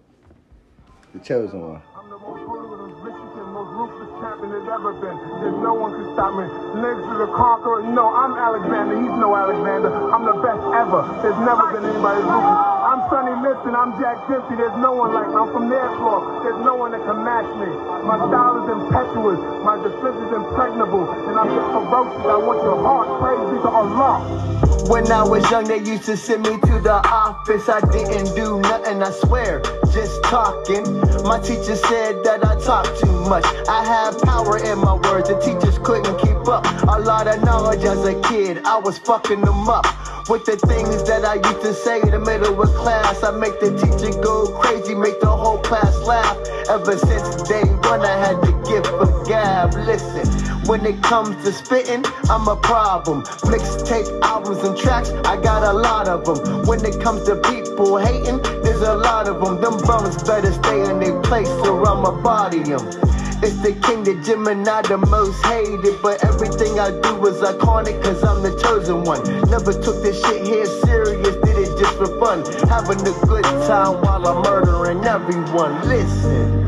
The Chosen One. I'm the most brutal, Michigan, most ruthless champion there's ever been. There's no one can stop me. Legs of the conqueror. No, I'm Alexander. He's no Alexander. I'm the best ever. There's never been anybody ruthless. I'm Sonny Liston. I'm Jack Dempsey. There's no one like me. I'm from their floor. There's no one that can match me. My style is impetuous. My defense is impregnable. And I'm just ferocious. I want your heart. Praise be to Allah. When I was young, they used to send me to the office. I didn't do nothing, I swear. Just talking. My teacher said that I talk too much. I had power in my words. The teachers couldn't keep up. A lot of knowledge as a kid. I was fucking them up with the things that I used to say in the middle of class. I make the teacher go crazy, make the whole class laugh. Ever since day one, I had the gift of gab. Listen, when it comes to spitting, I'm a problem. Mixtape albums and tracks, I got a lot of them. When it comes to people hating, there's a lot of them. Them bums better stay in their place or I'ma body them. It's the king, the Gemini, the most hated. But everything I do is iconic, cause I'm the chosen one. Never took this shit here serious, did it just for fun. Having a good time while I'm murdering everyone. Listen.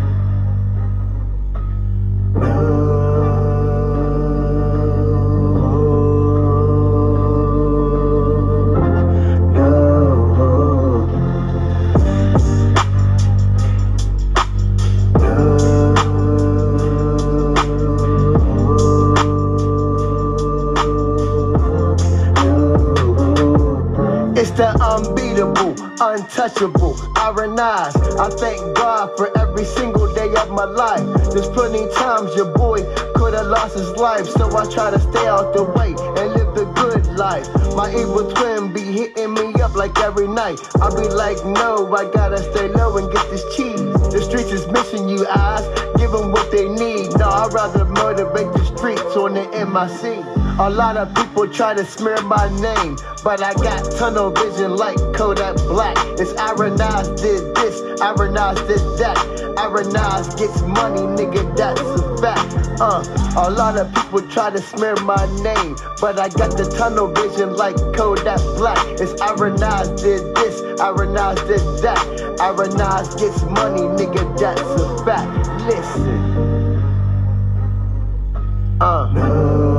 Untouchable, Iron Eyez. I thank God for every single day of my life. There's plenty times your boy could have lost his life, so I try to stay out the way and live the good life. My evil twin be hitting me up like every night. I be like, no, I gotta stay low and get this cheese. The streets is missing you, Eyez. Give them what they need. No, I'd rather motivate the streets on the M I C. A lot of people try to smear my name, but I got tunnel vision like Kodak Black. It's Iron Eyez did this, Iron Eyez did that. Iron Eyez gets money, nigga, that's a fact. Uh, a lot of people try to smear my name, but I got the tunnel vision like Kodak Black. It's Iron Eyez did this, Iron Eyez did that. Iron Eyez gets money, nigga, that's a fact. Listen. Uh. No.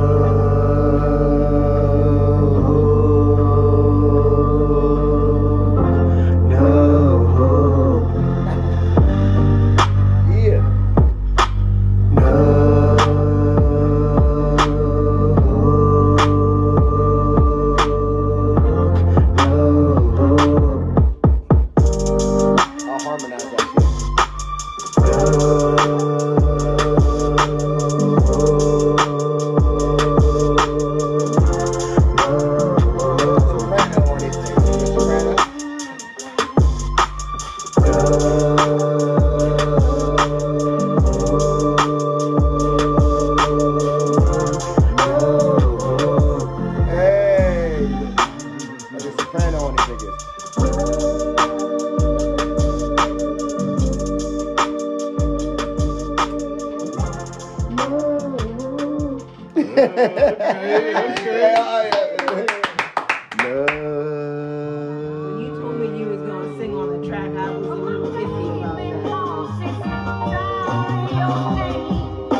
When you told me you was gonna sing on the track, I was a little iffy about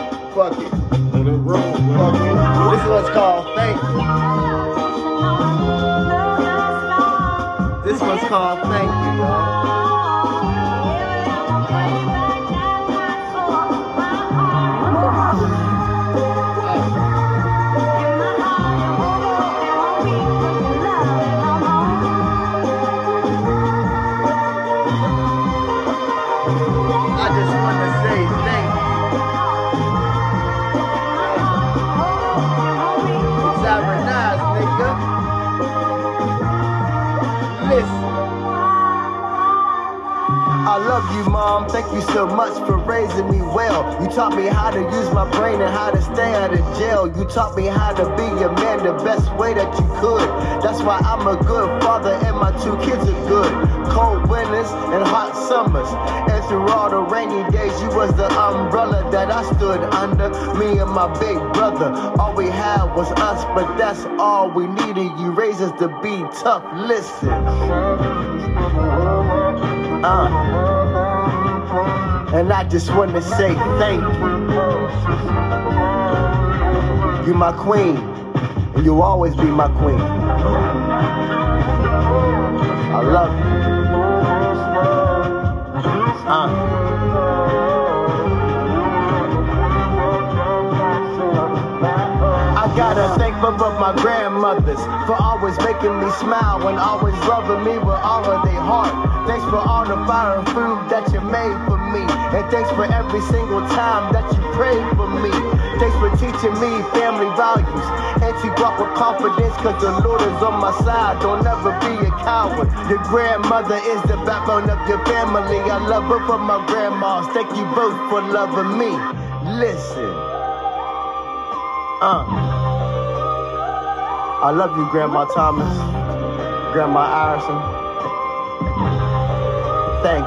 that. Fuck it. On the road. Fuck it. This is what's called Thank You. This one's called Thank You, y'all. Mom, thank you so much for raising me well. You taught me how to use my brain and how to stay out of jail. You taught me how to be a man the best way that you could. That's why I'm a good father and my two kids are good. Cold winters and hot summers, and through all the rainy days, you was the umbrella that I stood under. Me and my big brother, all we had was us, but that's all we needed. You raised us to be tough. Listen, uh and I just wanna say thank you. You my queen, and you'll always be my queen. I love you. Uh. I gotta thank both of my grandmothers for always making me smile and always loving me with all of their heart. Thanks for all the fire and food that you made for me. And thanks for every single time that you prayed for me. Thanks for teaching me family values. And you walk with confidence cause the Lord is on my side. Don't ever be a coward. Your grandmother is the backbone of your family. I love both of my grandmas. Thank you both for loving me. Listen. Uh. I love you, Grandma Thomas. Grandma Irison. Thank you.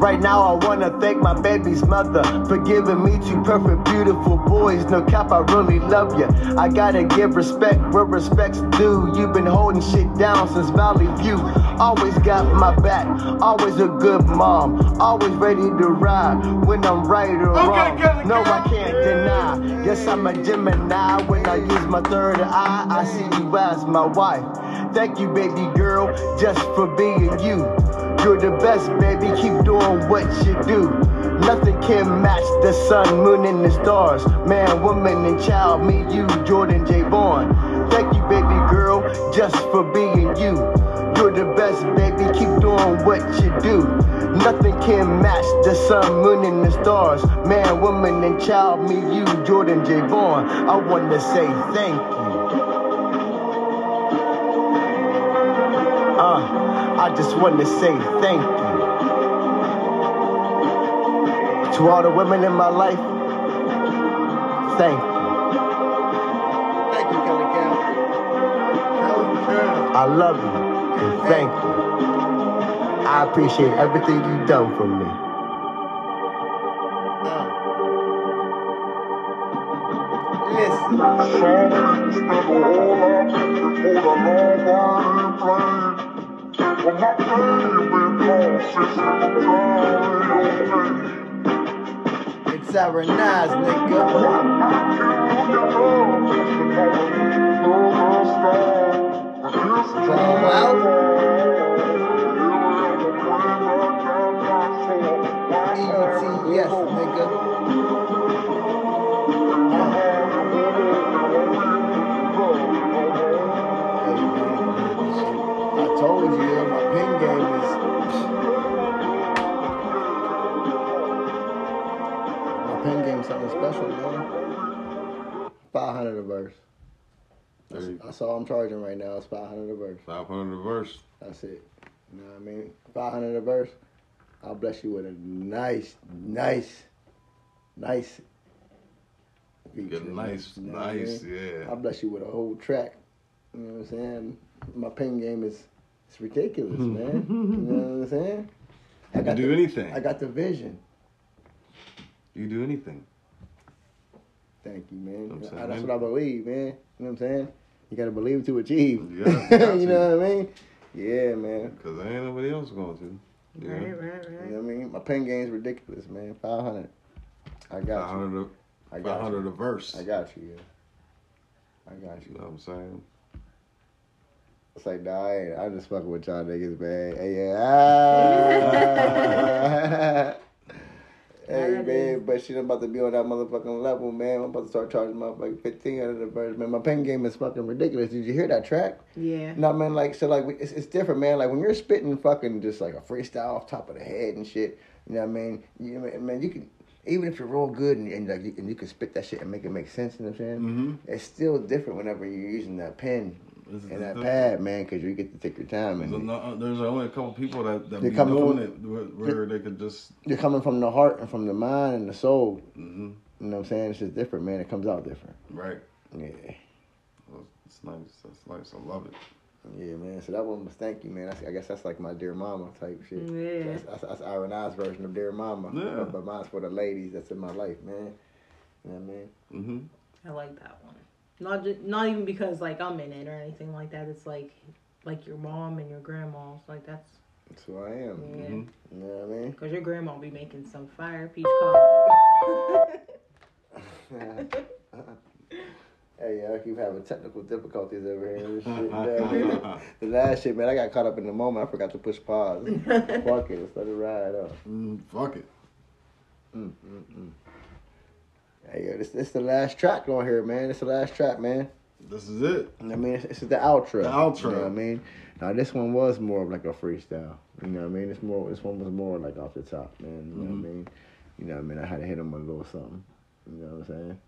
Right now I wanna thank my baby's mother for giving me two perfect, beautiful boys. No cap, I really love ya. I gotta give respect where respect's due. You've been holding shit down since Valley View. Always got my back, always a good mom, always ready to ride when I'm right or wrong. No, I can't deny. Yes, I'm a Gemini. When I use my third eye, I see you as my wife. Thank you, baby girl, just for being you. You're the best, baby, keep doing what you do. Nothing can match the sun, moon, and the stars. Man, woman, and child, me, you, Jordan J. Vaughn. Thank you, baby girl, just for being you. You're the best, baby, keep doing what you do. Nothing can match the sun, moon, and the stars. Man, woman, and child, me, you, Jordan J. Vaughn. I want to say thank you. Uh. I just want to say thank you to all the women in my life. Thank you. Thank you, Kelly Cal. I love you and thank you. I appreciate everything you've done for me. Listen. Well, my baby lost his entire life. It's Sour Grape, nigga. Ball Out. B V T, yes, nigga. Something special, man. five hundred a verse. That's all I'm charging right now. It's five hundred a verse. five hundred a verse. That's it. You know what I mean? five hundred a verse. I'll bless you with a nice, nice, nice feature. Good, nice, you know nice, I mean? Yeah. I'll bless you with a whole track. You know what I'm saying? My pen game is it's ridiculous, man. You know what I'm saying? I got you do the, anything. I got the vision. You do anything. Thank you, man. You know what I, that's what I believe, man. You know what I'm saying? You got to believe to achieve. Yeah, you know what I mean? Yeah, man. Because ain't nobody else going to. Yeah. Right, right, right. You know what I mean? My pen game's ridiculous, man. five hundred. I got five hundred you. A, I got five hundred you. A verse. I got you, yeah. I got you. You know what I'm saying? It's like, nah, I, ain't, I just fucking with y'all niggas, man. Hey, yeah. Ah. Hey, man, but shit, I'm about to be on that motherfucking level, man. I'm about to start charging motherfucking fifteen out of the verse, man. My pen game is fucking ridiculous. Did you hear that track? Yeah. No, man, like, so, like, it's, it's different, man. Like, when you're spitting fucking just, like, a freestyle off top of the head and shit, you know what I mean? You know, man, you can, even if you're real good and, and like, you, and you can spit that shit and make it make sense, you know what I'm saying? Mm-hmm. It's still different whenever you're using that pen. It's, and it's that different. Pad, man, because you get to take your time. And so no, there's only a couple people that, that be doing from, it where they could just... They're coming from the heart and from the mind and the soul. Mm-hmm. You know what I'm saying? It's just different, man. It comes out different. Right. Yeah. Well, it's nice. That's nice. I love it. Yeah, man. So that one was thank you, man. I, I guess that's like my Dear Mama type shit. Yeah. That's, that's, that's Iron Eyez version of Dear Mama. Yeah. But mine's for the ladies that's in my life, man. You know what I mean? Mm-hmm. I like that one. Not just, not even because like I'm in it or anything like that. It's like like your mom and your grandma's like that's. That's who I am. Yeah. Mm-hmm. You know what I mean? Because your grandma will be making some fire peach cobbler. Hey, y'all keep having technical difficulties over here. This shit, man. The last shit, man, I got caught up in the moment. I forgot to push pause. Fuck it, let's let it ride up. Mm, fuck it. Mm mm mm. Hey, yo, this, this is the last track on here, man. It's the last track, man. This is it. I mean, it's, it's the outro. The outro. You know what I mean? Now, this one was more of like a freestyle. You know what I mean? It's more. This one was more like off the top, man. You know mm-hmm. what I mean? You know what I mean? I had to hit him with a little something. You know what I'm saying?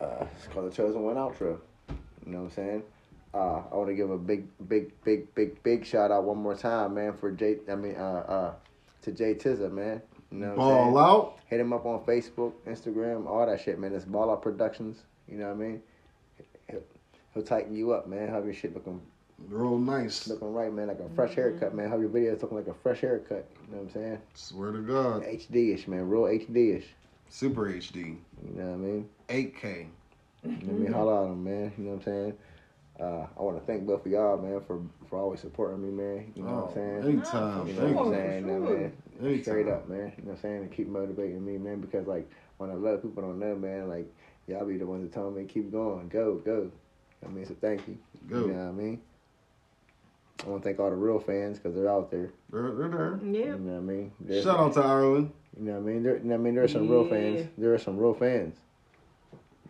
Uh, it's called The Chosen one Outro. You know what I'm saying? Uh, I want to give a big, big, big, big, big shout out one more time, man, for Jay, I mean, uh, uh, to Jay Tizza, man. You know what Ball I'm saying? Out. Hit him up on Facebook, Instagram, all that shit, man. It's Ball Out Productions. You know what I mean? He'll, he'll tighten you up, man. Have your shit looking real nice. Looking right, man. Like a fresh mm-hmm. haircut, man. Have your videos looking like a fresh haircut. You know what I'm saying? Swear to God. H D-ish, man. Real H D-ish. Super H D. You know what I mean? eight K. You know what I mean? Holla at him, man. You know what I'm saying? Uh, I want to thank both of y'all, man, for, for always supporting me, man. You know oh, what I'm saying? Anytime. You know what I'm saying? Sure. Now, man, anytime. Straight up, man. You know what I'm saying? And keep motivating me, man, because, like, when I love people don't know, man, like, y'all be the ones that tell me, keep going. Go, go. I mean, so thank you. Go. You know what I mean? I want to thank all the real fans because they're out there. They're, they're there. Yeah. You know what I mean? There's Shout out to Ireland. You know what I mean? There, you know what I mean? There are some yeah. real fans. There are some real fans.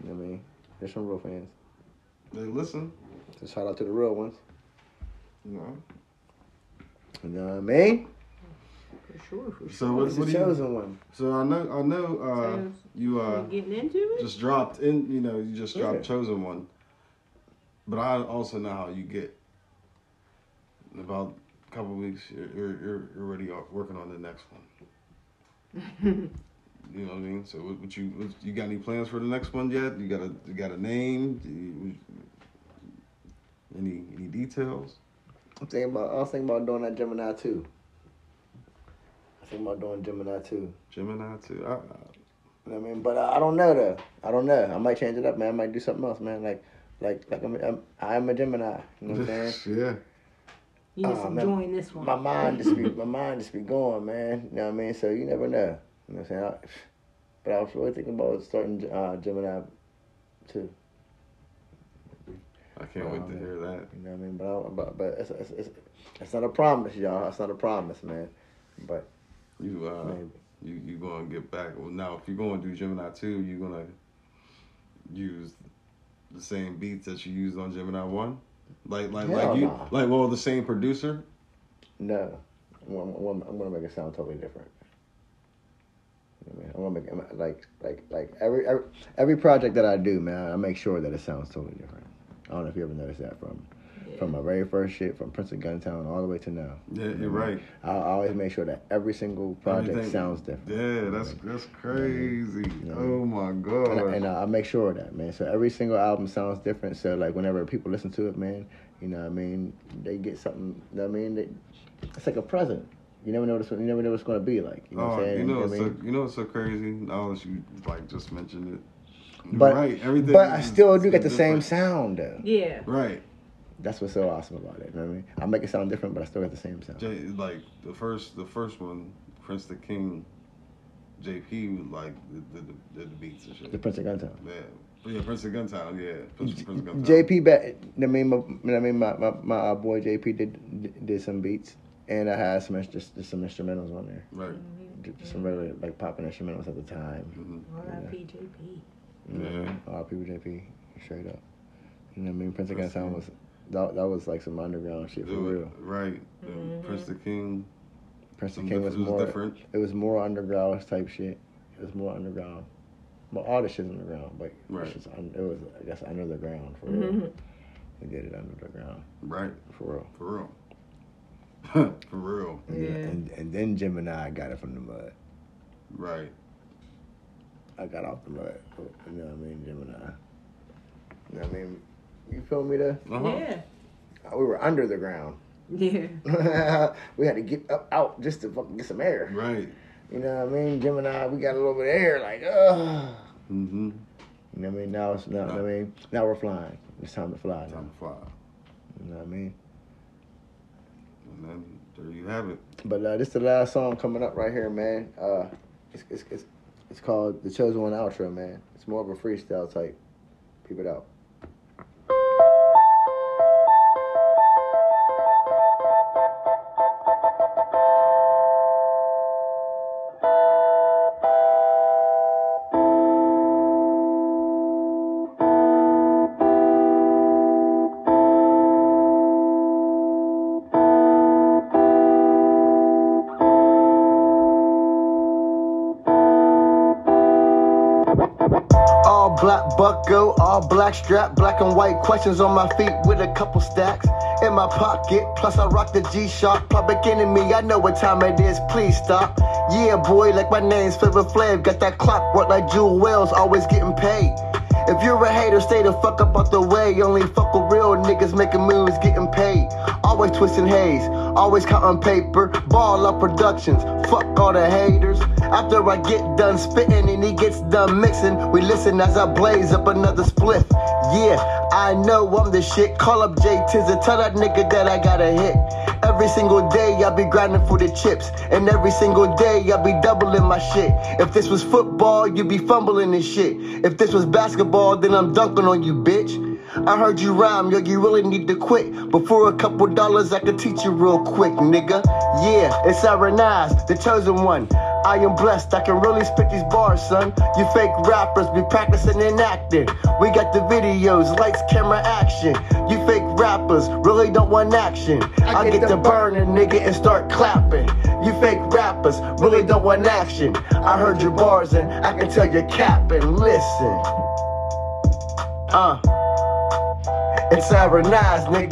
You know what I mean? There's some real fans. They listen. So shout out to the real ones. Yeah. You know what I mean? For sure, for sure. So what's what the chosen you, one? So I know, I know. Uh, so you uh, getting into it? Just dropped in. You know, you just dropped yeah. chosen one. But I also know how you get. In about a couple of weeks, you're you're you're already working on the next one. You know what I mean? So what, what you what, you got any plans for the next one yet? You got a you got a name? Do you, Any any details? I'm thinking about. I was thinking about doing that Gemini too. I think about doing Gemini too. Gemini too. I, I, you know what I mean, but I, I don't know though. I don't know. I might change it up, man. I might do something else, man. Like, like, like I'm, I'm, I'm a Gemini. You know what I'm saying? Yeah. You just uh, enjoying man, this one. My mind just be, my mind just be going, man. You know what I mean? So you never know. You know what I'm saying? I, but I was really thinking about starting uh, Gemini too. I can't um, wait to hear that. You know what I mean? But I, but, but it's, it's it's it's not a promise, y'all. It's not a promise, man. But you uh, maybe. you you gonna get back. Well, now if you're gonna do Gemini two, you gonna use the same beats that you used on Gemini one, like like Hell like you nah. like well the same producer. No, I'm, I'm, I'm gonna make it sound totally different. I'm gonna make it, like like like every, every every project that I do, man, I make sure that it sounds totally different. I don't know if you ever noticed that from yeah. from my very first shit, from Prince of Guntown all the way to now. Yeah, you're mm-hmm. right. I, I always make sure that every single project Everything. sounds different. Yeah, that's that's crazy. You know, oh, my God. And, I, and I, I make sure of that, man. So every single album sounds different. So, like, whenever people listen to it, man, you know what I mean? They get something, you know what I mean? They, it's like a present. You never know what it's, you never know what it's going to be like. You know oh, what I'm saying? You know, you know, it's, I mean? so, you know it's so crazy? Now that you, like, just mentioned it. But, right. Everything but I still do get the different. same sound. Yeah. Right. That's what's so awesome about it. You know what I mean? I make it sound different, but I still get the same sound. Jay, like the first, the first one, Prince the King, J P, like the the, the, the beats and shit. The Prince of Guntown. Yeah. Yeah, Prince of Guntown, yeah. Prince, Prince of Guntown. J P, back, I mean, my, I mean, my, my, my boy J P did did some beats, and I had some just, just some instrumentals on there. Right. Mm-hmm. Some really like popping instrumentals at the time. R I P J P. Yeah. R I P J P, straight up. You know what I mean? Prince of Guntown was that, that was like some underground shit for real. Right. Mm-hmm. Prince the King. Prince the King was more different. It was more underground type shit. It was more underground. Well, all this shit's on the ground, but right. it's just un, it was, I guess, under the ground, for real. Mm-hmm. We did it under the ground. Right. For real. For real. for real. And, yeah. and, and then Gemini got it from the mud. Right. I got off the mud. You know what I mean? Gemini. You know what I mean? You feel me there? Uh-huh. Yeah. We were under the ground. Yeah. We had to get up out just to fucking get some air. Right. You know what I mean? Gemini, we got a little bit of air, like, ugh. Mm-hmm. You know what I mean? Now it's not, no. I mean, now we're flying. It's time to fly. Now. Time to fly. You know what I mean? And then there you have it. But uh, this is the last song coming up right here, man. Uh, it's, it's it's it's called The Chosen one outro, man. It's more of a freestyle type. Peep it out. Bucko, all black strap, black and white questions on my feet with a couple stacks in my pocket. Plus I rock the G-Shock, Public Enemy, I know what time it is, please stop. Yeah boy, like my name's Flavor Flav, got that clock, work like Jewel Wells, always getting paid. If you're a hater, stay the fuck up out the way, only fuck with real niggas making moves, getting paid. Always twisting haze, always counting paper, Ball Out Productions, fuck all the haters. After I get done spitting and he gets done mixing, we listen as I blaze up another spliff. Yeah, I know I'm the shit, call up Jay Tizza, tell that nigga that I got a hit. Every single day I be grinding for the chips, and every single day I be doubling my shit. If this was football, you be fumbling and shit. If this was basketball, then I'm dunking on you, bitch. I heard you rhyme, yo, you really need to quit. But for a couple dollars, I could teach you real quick, nigga. Yeah, it's Iron Eyez, the chosen one. I am blessed, I can really spit these bars, son. You fake rappers be practicing and acting. We got the videos, lights, camera, action. You fake rappers really don't want action. I, I get, get the burner, nigga, and start clapping. You fake rappers really don't want action. I heard your bars and I can tell you're capping. Listen. Uh. It's Iron Eyez, nigga.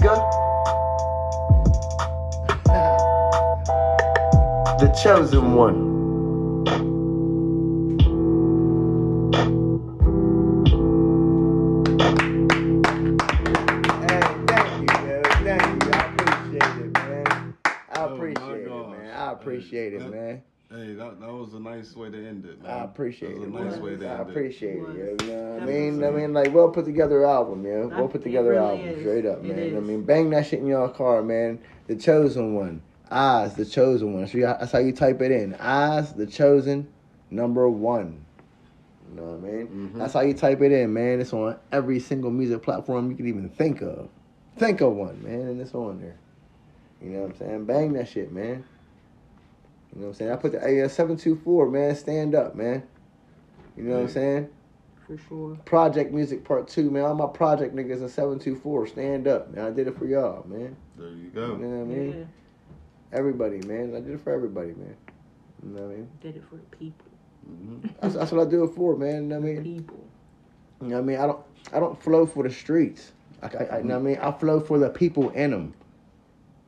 The chosen one. Appreciate it, that, man. Hey, that, that was a nice way to end it, man. I appreciate it. That was a it, nice man. way to end I appreciate it. it. You know what I mean? I mean, like, well put together album, man. Well put together really album, is. straight up, it man. Is. I mean, bang that shit in your car, man. The Chosen One. Eyez, the Chosen One. That's how you type it in. Eyez, the Chosen, number one. You know what I mean? Mm-hmm. That's how you type it in, man. It's on every single music platform you can even think of. Think of one, man, and it's on there. You know what I'm saying? Bang that shit, man. You know what I'm saying? I put the A S seven two four, man. Stand up, man. You know yeah. what I'm saying? For sure. Project Music Part two, man. All my project niggas in seven two four. Stand up, man. I did it for y'all, man. There you go. You know what I mean? Yeah. Everybody, man. I did it for everybody, man. You know what I mean? Did it for the people. Mm-hmm. that's, that's what I do it for, man. You know what I mean? People. You know what I mean? I don't, I don't flow for the streets. I, I, mm-hmm. You know what I mean? I flow for the people in them.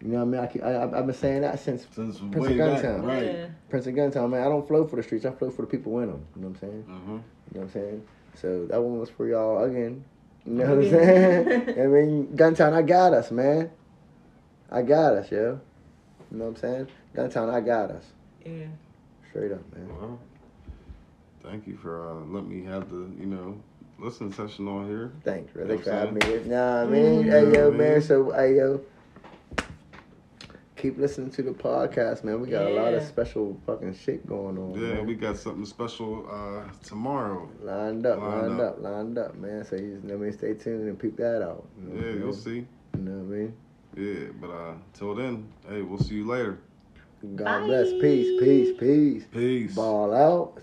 You know what I mean? I, I, I've been saying that since, since Prince of Guntown. Back, right. yeah. Prince of Guntown, man. I don't flow for the streets. I flow for the people in them. You know what I'm saying? Mm-hmm. You know what I'm saying? So that one was for y'all again. You know what I'm saying? I mean, Guntown, I got us, man. I got us, yo. You know what I'm saying? Guntown, I got us. Yeah. Straight up, man. Well, thank you for uh, letting me have the, you know, listening session on here. Thanks, brother. Thanks for having me here. Nah, man. Mm-hmm. Hey, yo, man. So, hey, yo. Keep listening to the podcast, man. We got yeah. a lot of special fucking shit going on. Yeah, man. We got something special uh, tomorrow. Lined up, lined, lined up. up, lined up, man. So you just know I mean, stay tuned and peep that out. You know yeah, you'll see. You know what I mean? Yeah, but uh, till then, hey, we'll see you later. God Bye. Bless. Peace, peace, peace. Peace. Ball out.